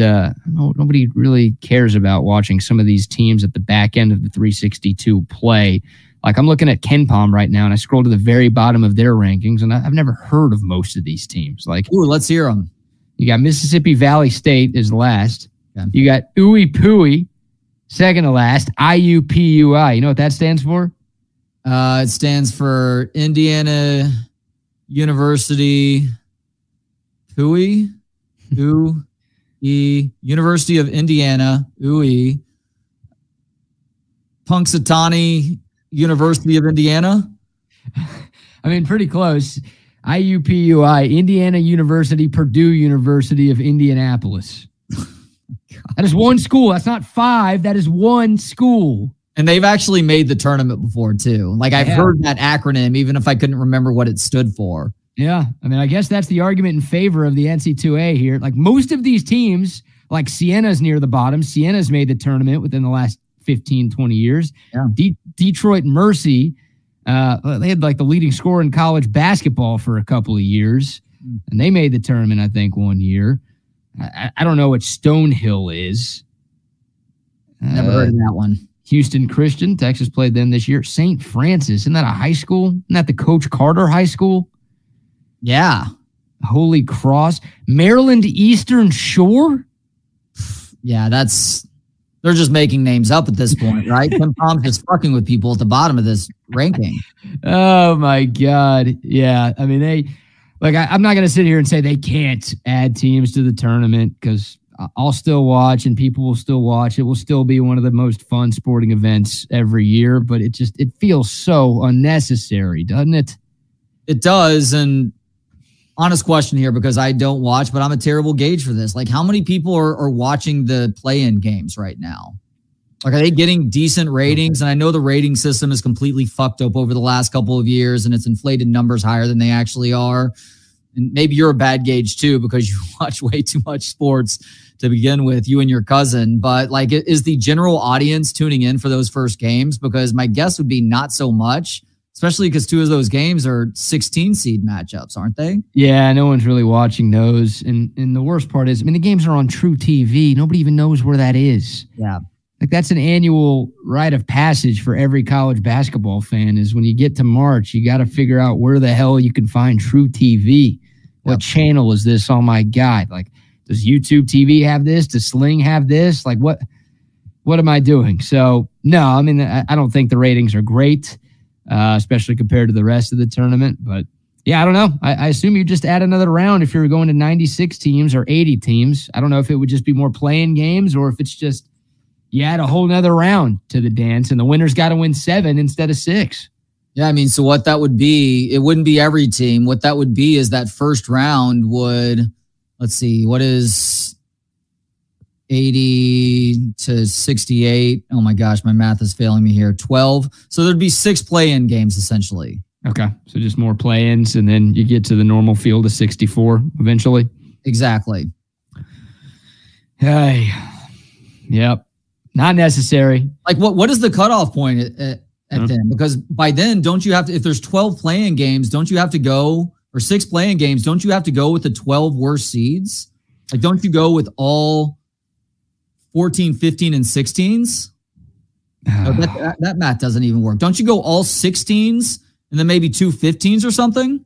nobody really cares about watching some of these teams at the back end of the 362 play. Like, I'm looking at KenPom right now, and I scroll to the very bottom of their rankings, and I've never heard of most of these teams. Like, ooh, let's hear them. You got Mississippi Valley State is last. Yeah. You got IUPUI, second to last, IUPUI. You know what that stands for? It stands for Indiana University PUI, University of Indiana, UI, Punxsutawney University of Indiana. I mean, pretty close. IUPUI, Indiana University, Purdue University of Indianapolis. That is one school. That's not five. That is one school. And they've actually made the tournament before, too. Like, I've heard that acronym, even if I couldn't remember what it stood for. Yeah. I mean, I guess that's the argument in favor of the NC2A here. Like, most of these teams, like Sienna's near the bottom. Sienna's made the tournament within the last 15, 20 years. Yeah. Detroit Mercy, they had, like, the leading scorer in college basketball for a couple of years. And they made the tournament, I think, one year. I don't know what Stonehill is. Never heard of that one. Houston Christian, Texas played them this year. St. Francis, isn't that a high school? Isn't that the Coach Carter High School? Yeah. Holy Cross. Maryland Eastern Shore? Yeah, they're just making names up at this point, right? KenPom's just fucking with people at the bottom of this ranking. Oh, my God. Yeah, I mean, they... Like, I'm not going to sit here and say they can't add teams to the tournament because I'll still watch and people will still watch. It will still be one of the most fun sporting events every year, but it feels so unnecessary, doesn't it? It does. And honest question here, because I don't watch, but I'm a terrible gauge for this. Like, how many people are watching the play-in games right now? Like, are they getting decent ratings? And I know the rating system is completely fucked up over the last couple of years, and it's inflated numbers higher than they actually are. And maybe you're a bad gauge, too, because you watch way too much sports to begin with, you and your cousin. But, like, is the general audience tuning in for those first games? Because my guess would be not so much, especially because two of those games are 16-seed matchups, aren't they? Yeah, no one's really watching those. And the worst part is, I mean, the games are on True TV. Nobody even knows where that is. Yeah. Like, that's an annual rite of passage for every college basketball fan is when you get to March, you got to figure out where the hell you can find True TV. What channel is this? Oh, my God. Like, does YouTube TV have this? Does Sling have this? Like, what am I doing? So, no, I mean, I don't think the ratings are great, especially compared to the rest of the tournament. But Yeah, I don't know. I assume you just add another round if you're going to 96 teams or 80 teams. I don't know if it would just be more playing games or if it's just you add a whole nother round to the dance and the winner's got to win 7 instead of 6. Yeah, I mean, so what that would be, it wouldn't be every team. What that would be is that first round would, let's see, what is 80 to 68? Oh my gosh, my math is failing me here. 12. So there'd be 6 play-in games essentially. Okay, so just more play-ins, and then you get to the normal field of 64 eventually. Exactly. Hey, yep, not necessary. Like, what is the cutoff point at then? Because by then, don't you have to? If there's 12 play-in games, don't you have to go, or 6 play-in games? Don't you have to go with the 12 worst seeds? Like, don't you go with all 14, 15, and 16s? No, that math doesn't even work. Don't you go all 16s? And then maybe 2 15s or something?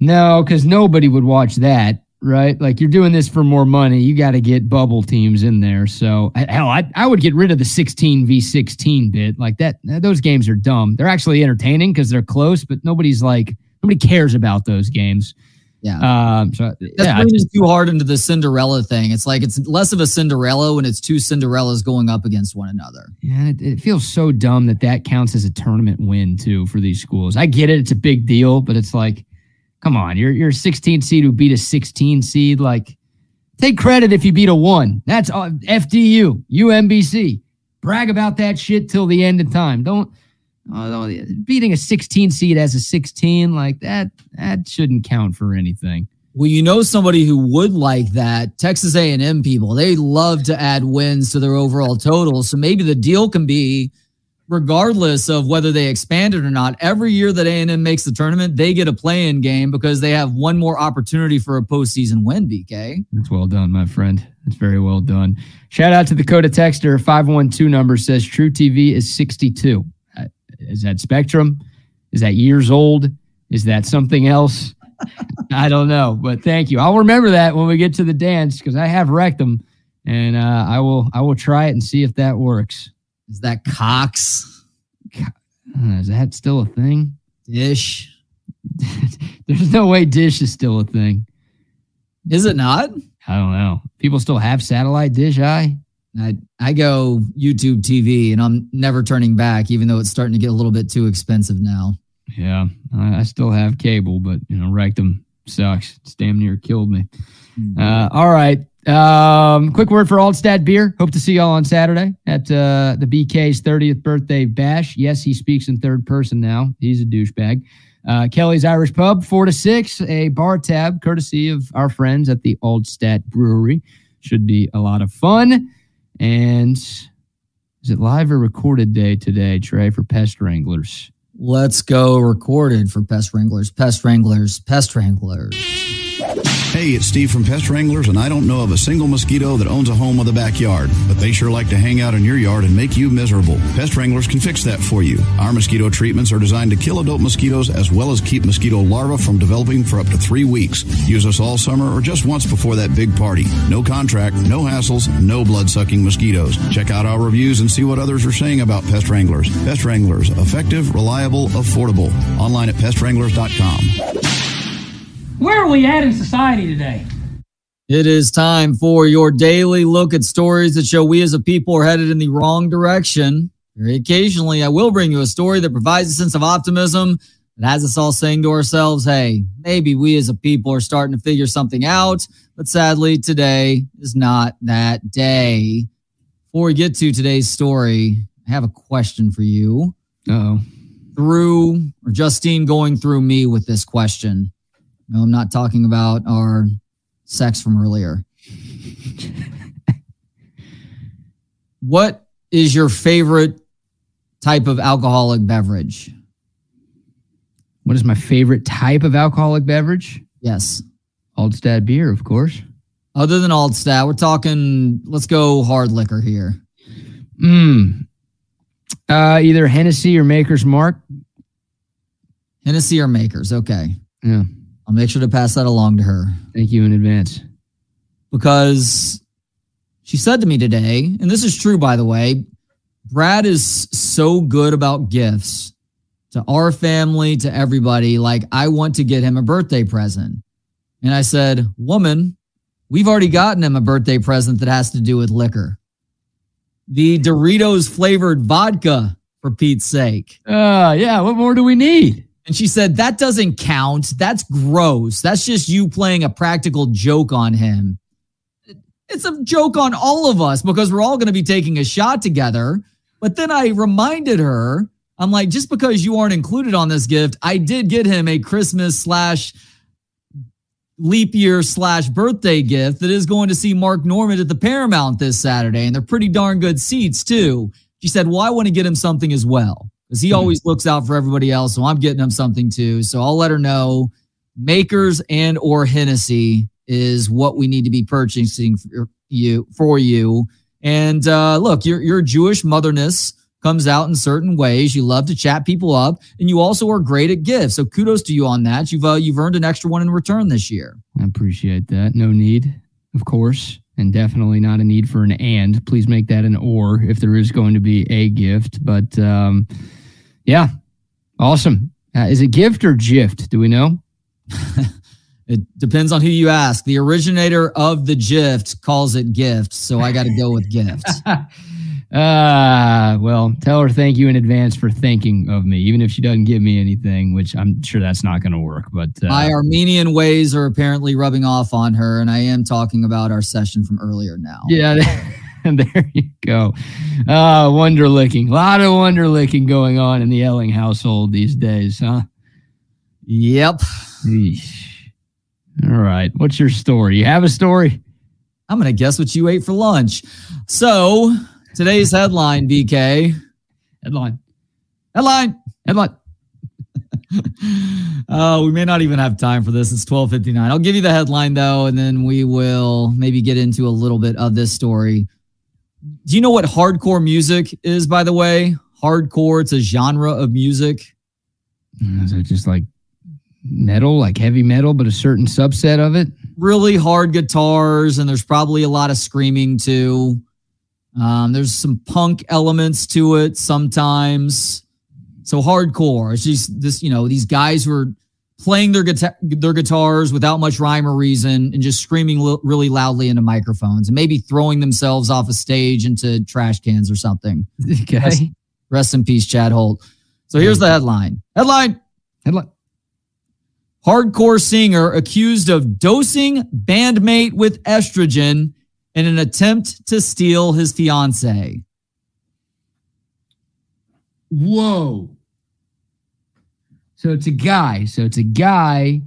No, because nobody would watch that, right? Like, you're doing this for more money. You got to get bubble teams in there. So, hell, I would get rid of the 16 v 16 bit. Like, that, those games are dumb. They're actually entertaining because they're close, but nobody cares about those games. Yeah. That's too hard into the Cinderella thing. It's like, it's less of a Cinderella when it's 2 Cinderellas going up against one another. Yeah, it feels so dumb that counts as a tournament win too for these schools. I get it; it's a big deal, but it's like, come on, you're a 16 seed who beat a 16 seed. Like, take credit if you beat a 1. That's FDU, UMBC. Brag about that shit till the end of time. Beating a 16 seed as a 16 like that shouldn't count for anything. Well, you know somebody who would like that, Texas A&M people. They love to add wins to their overall total. So maybe the deal can be, regardless of whether they expand it or not, every year that A&M makes the tournament, they get a play-in game because they have one more opportunity for a postseason win, BK. That's well done, my friend. That's very well done. Shout out to the Coda Texter. 512 number says True TV is 62. Is that Spectrum? Is that years old? Is that something else? I don't know, but thank you. I'll remember that when we get to the dance because I have wrecked them, and I will try it and see if that works. Is that Cox? Is that still a thing? Dish. There's no way Dish is still a thing. Is it not? I don't know. People still have satellite Dish. I go YouTube TV, and I'm never turning back, even though it's starting to get a little bit too expensive now. Yeah, I still have cable, but, Rectum sucks. It's damn near killed me. Mm-hmm. All right. Quick word for Altstadt Beer. Hope to see y'all on Saturday at the BK's 30th birthday bash. Yes, he speaks in third person now. He's a douchebag. Kelly's Irish Pub, 4 to 6, a bar tab courtesy of our friends at the Altstadt Brewery. Should be a lot of fun. And is it live or recorded day today, Trey, for Pest Wranglers? Let's go recorded for Pest Wranglers, Pest Wranglers, Pest Wranglers. Hey, it's Steve from Pest Wranglers, and I don't know of a single mosquito that owns a home with a backyard, but they sure like to hang out in your yard and make you miserable. Pest Wranglers can fix that for you. Our mosquito treatments are designed to kill adult mosquitoes as well as keep mosquito larvae from developing for up to 3 weeks. Use us all summer or just once before that big party. No contract, no hassles, no blood-sucking mosquitoes. Check out our reviews and see what others are saying about Pest Wranglers. Pest Wranglers, effective, reliable, affordable. Online at pestwranglers.com. Where are we at in society today? It is time for your daily look at stories that show we as a people are headed in the wrong direction. Very occasionally, I will bring you a story that provides a sense of optimism that has us all saying to ourselves, hey, maybe we as a people are starting to figure something out. But sadly, today is not that day. Before we get to today's story, I have a question for you. Uh-oh. Justine going through me with this question. No, I'm not talking about our sex from earlier. What is your favorite type of alcoholic beverage? What is my favorite type of alcoholic beverage? Yes. Altstadt beer, of course. Other than Altstadt, we're talking, let's go hard liquor here. Either Hennessy or Maker's Mark. Hennessy or Maker's, okay. Yeah. I'll make sure to pass that along to her. Thank you in advance. Because she said to me today, and this is true, by the way, Brad is so good about gifts to our family, to everybody, like, I want to get him a birthday present. And I said, woman, we've already gotten him a birthday present that has to do with liquor. The Doritos flavored vodka, for Pete's sake. Yeah, what more do we need? And she said, that doesn't count. That's gross. That's just you playing a practical joke on him. It's a joke on all of us because we're all going to be taking a shot together. But then I reminded her, I'm like, just because you aren't included on this gift, I did get him a Christmas / leap year / birthday gift that is going to see Mark Norman at the Paramount this Saturday. And they're pretty darn good seats too. She said, well, I want to get him something as well because he always looks out for everybody else. So I'm getting him something too. So I'll let her know Makers and/or Hennessy is what we need to be purchasing for you. And look, your Jewish motherness comes out in certain ways. You love to chat people up, and you also are great at gifts. So kudos to you on that. You've earned an extra one in return this year. I appreciate that. No need, of course, and definitely not a need for an and. Please make that an or if there is going to be a gift. But yeah, awesome. Is it gift or gift? Do we know? It depends on who you ask. The originator of the gift calls it gift, so I got to go with gift. Well, tell her thank you in advance for thinking of me, even if she doesn't give me anything, which I'm sure that's not going to work. But my Armenian ways are apparently rubbing off on her, and I am talking about our session from earlier now. Yeah, there you go. Wonder licking. A lot of wonder licking going on in the Elling household these days, huh? Yep. Eesh. All right. What's your story? You have a story? I'm going to guess what you ate for lunch. So today's headline, BK. Headline. We may not even have time for this. It's 12:59. I'll give you the headline, though, and then we will maybe get into a little bit of this story. Do you know what hardcore music is, by the way? Hardcore, it's a genre of music. Is it just like metal, like heavy metal, but a certain subset of it? Really hard guitars, and there's probably a lot of screaming too. There's some punk elements to it sometimes. So hardcore, it's just this, you know, these guys who are playing their guitars without much rhyme or reason and just screaming really loudly into microphones and maybe throwing themselves off a stage into trash cans or something. Okay. Rest in peace, Chad Holt. So here's the headline. Headline. Hardcore singer accused of dosing bandmate with estrogen in an attempt to steal his fiancée. Whoa. So it's a guy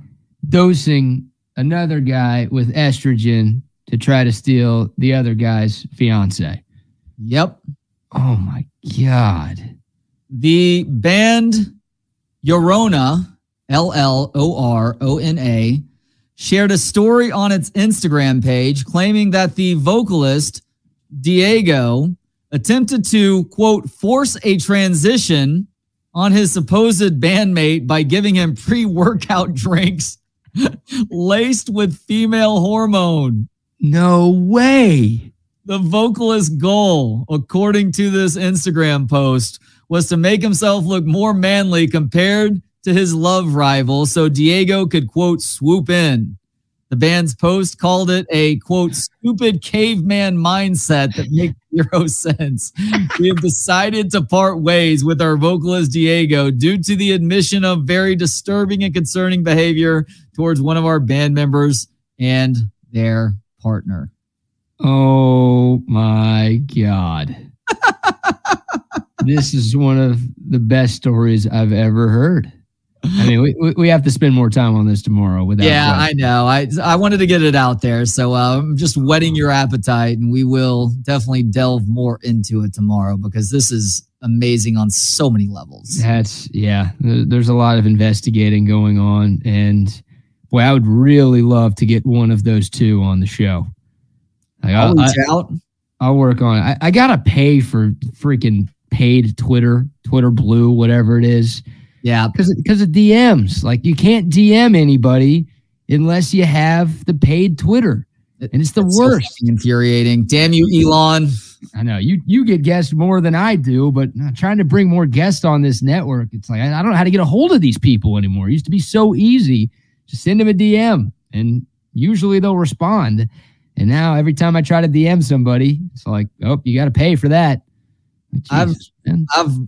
dosing another guy with estrogen to try to steal the other guy's fiancée. Yep. Oh my God. The band Llorona, Llorona, shared a story on its Instagram page claiming that the vocalist, Diego, attempted to, quote, force a transition on his supposed bandmate by giving him pre-workout drinks laced with female hormone. No way. The vocalist's goal, according to this Instagram post, was to make himself look more manly compared to his love rival, so Diego could, quote, swoop in. The band's post called it a, quote, stupid caveman mindset that makes zero sense. We have decided to part ways with our vocalist Diego due to the admission of very disturbing and concerning behavior towards one of our band members and their partner. Oh my God. This is one of the best stories I've ever heard. I mean, we have to spend more time on this tomorrow. I know. I wanted to get it out there. So I'm just whetting your appetite, and we will definitely delve more into it tomorrow because this is amazing on so many levels. There's a lot of investigating going on. And boy, I would really love to get one of those two on the show. Like, I'll work on it. I got to pay for freaking paid Twitter Blue, whatever it is. Yeah, because of DMs. Like, you can't DM anybody unless you have the paid Twitter, and it's the worst. So infuriating. Damn you, Elon. I know you get guests more than I do, but I'm trying to bring more guests on this network. It's like, I don't know how to get a hold of these people anymore. It used to be so easy. Just send them a DM and usually they'll respond. And now every time I try to DM somebody, it's like, oh, you got to pay for that. Jesus,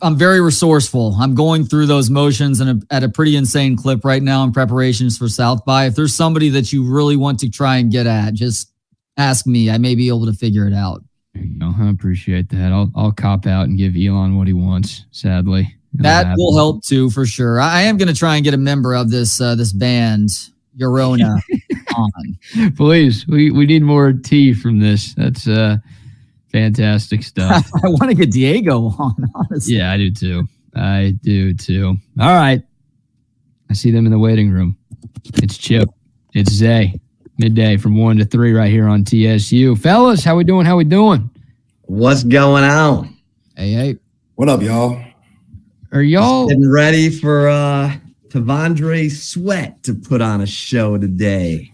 I'm very resourceful. I'm going through those motions and at a pretty insane clip right now in preparations for South by. If there's somebody that you really want to try and get at, just ask me. I may be able to figure it out. There you go. I appreciate that. I'll cop out and give Elon what he wants, sadly. That will help too, for sure. I am going to try and get a member of this band, Yorona, on. Please, we need more tea from this. That's fantastic stuff. I want to get Diego on, honestly. Yeah, I do too. All right. I see them in the waiting room. It's Chip. It's Zay. Midday from 1 to 3 right here on TSU. Fellas, how we doing? What's going on? Hey. What up, y'all? Are y'all getting ready for T'Vondre Sweat to put on a show today?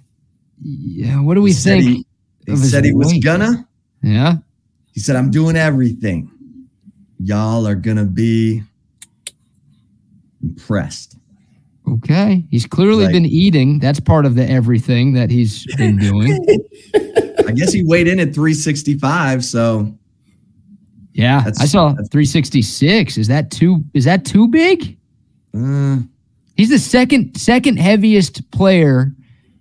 Yeah, what do we think? He said he was gonna. Yeah. He said, I'm doing everything. Y'all are going to be impressed. Okay. He's clearly been eating. That's part of the everything that he's been doing. I guess he weighed in at 365. So, yeah. I saw 366. Is that too big? He's the second heaviest player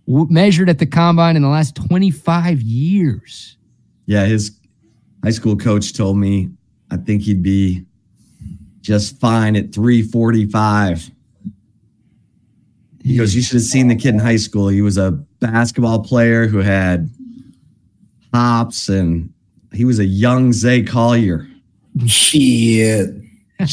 measured at the combine in the last 25 years. Yeah, his high school coach told me I think he'd be just fine at 345. He goes, you should have seen the kid in high school. He was a basketball player who had hops, and he was a young Zay Collier. Shit. Yo,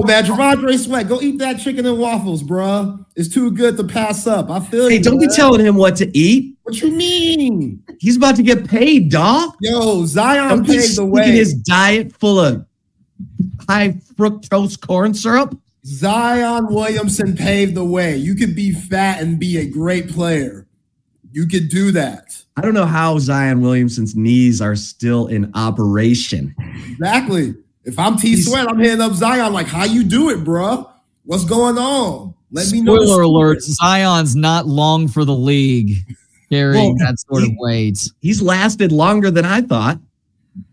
man, T'Vondre Sweat, go eat that chicken and waffles, bro. It's too good to pass up. I feel you. Hey, don't be telling him what to eat. What you mean? He's about to get paid, dog. Yo, Zion paved the way. Look at his diet full of high fructose corn syrup. Zion Williamson paved the way. You could be fat and be a great player. You could do that. I don't know how Zion Williamson's knees are still in operation. Exactly. If I'm T-Sweat, I'm hitting up Zion like, how you do it, bro? What's going on? Let me know. Spoiler alert, Zion's not long for the league carrying that sort of weight. He's lasted longer than I thought.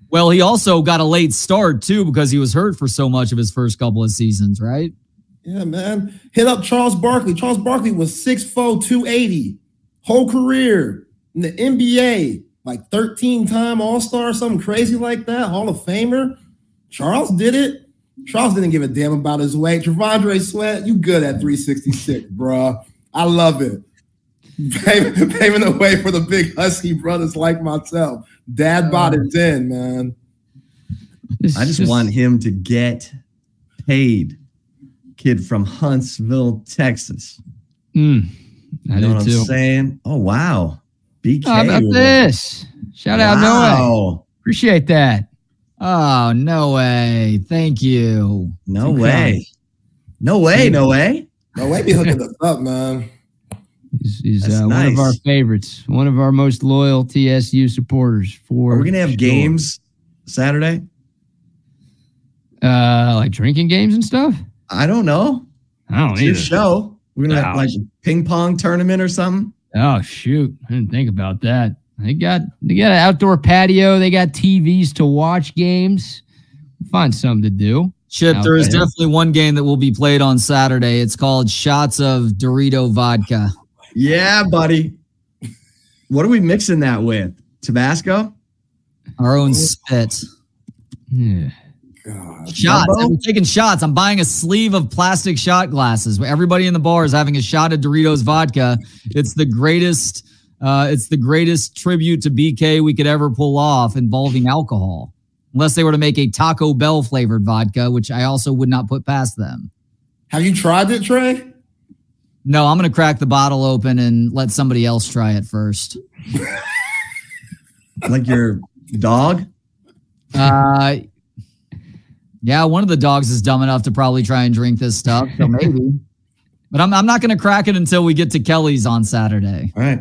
Well, he also got a late start, too, because he was hurt for so much of his first couple of seasons, right? Yeah, man. Hit up Charles Barkley. Charles Barkley was 6'4", 280, whole career in the NBA, like 13-time All-Star, something crazy like that, Hall of Famer. Charles did it. Charles didn't give a damn about his weight. T'Vondre Sweat, you good at 366, bro. I love it. Paving the way for the big husky brothers like myself. Dad bought it then, man. I just want him to get paid. Kid from Huntsville, Texas. I know what I'm saying? Oh, wow. BK. How about this? Shout out Noah. Appreciate that. Oh, no way. Thank you. No way. No way be hooking us up, man. He's nice. One of our favorites. One of our most loyal TSU supporters. Are we going to have games Saturday? Like drinking games and stuff? I don't know. I don't either. It's your show. We're going to have like a ping pong tournament or something? Oh, shoot. I didn't think about that. They got an outdoor patio. They got TVs to watch games. Find something to do. Chip, there is definitely one game that will be played on Saturday. It's called Shots of Dorito Vodka. Yeah, buddy. What are we mixing that with? Tabasco? Our own spit. Yeah. God. Shots. I'm taking shots. I'm buying a sleeve of plastic shot glasses. Everybody in the bar is having a shot of Doritos Vodka. It's the greatest... tribute to BK we could ever pull off involving alcohol, unless they were to make a Taco Bell flavored vodka, which I also would not put past them. Have you tried it, Trey? No, I'm going to crack the bottle open and let somebody else try it first. Like your dog? Yeah, one of the dogs is dumb enough to probably try and drink this stuff, so maybe. But I'm not going to crack it until we get to Kelly's on Saturday. All right.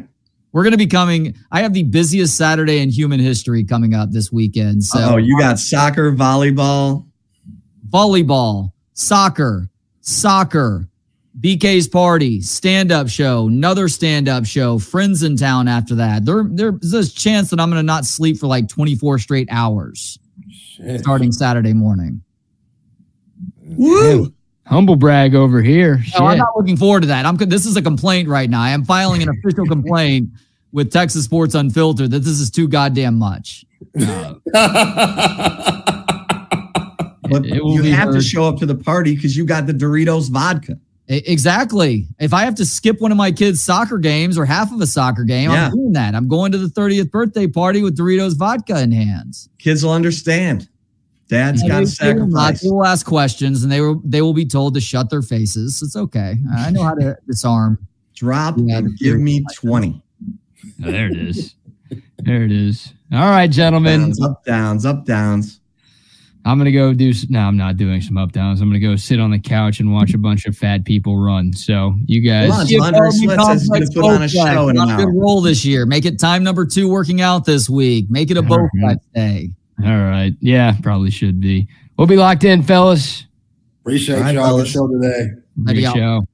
We're going to be coming. I have the busiest Saturday in human history coming up this weekend. So you got soccer, volleyball, soccer, BK's party, stand-up show, another stand-up show, friends in town after that. There's a chance that I'm going to not sleep for like 24 straight hours starting Saturday morning. Woo! Damn. Humble brag over here. No, I'm not looking forward to that. This is a complaint right now. I am filing an official complaint with Texas Sports Unfiltered that this is too goddamn much. But you have to show up to the party because you got the Doritos vodka. Exactly. If I have to skip one of my kids' soccer games or half of a soccer game, I'm doing that. I'm going to the 30th birthday party with Doritos vodka in hands. Kids will understand. Dad's got to sacrifice. They will ask questions, and they will be told to shut their faces. It's okay. I know how to disarm. Drop and give me 20. Oh, there it is. There it is. All right, gentlemen. Up, downs. I'm going to go do – no, I'm not doing some up-downs. I'm going to go sit on the couch and watch a bunch of fat people run. So, you guys – T'Vondre Sweat says he's going to put on a show in an hour. Roll this year. Make it time number 2 working out this week. Make it a boat fight day. All right. Yeah, probably should be. We'll be locked in, fellas. Appreciate y'all on the show today. Great show.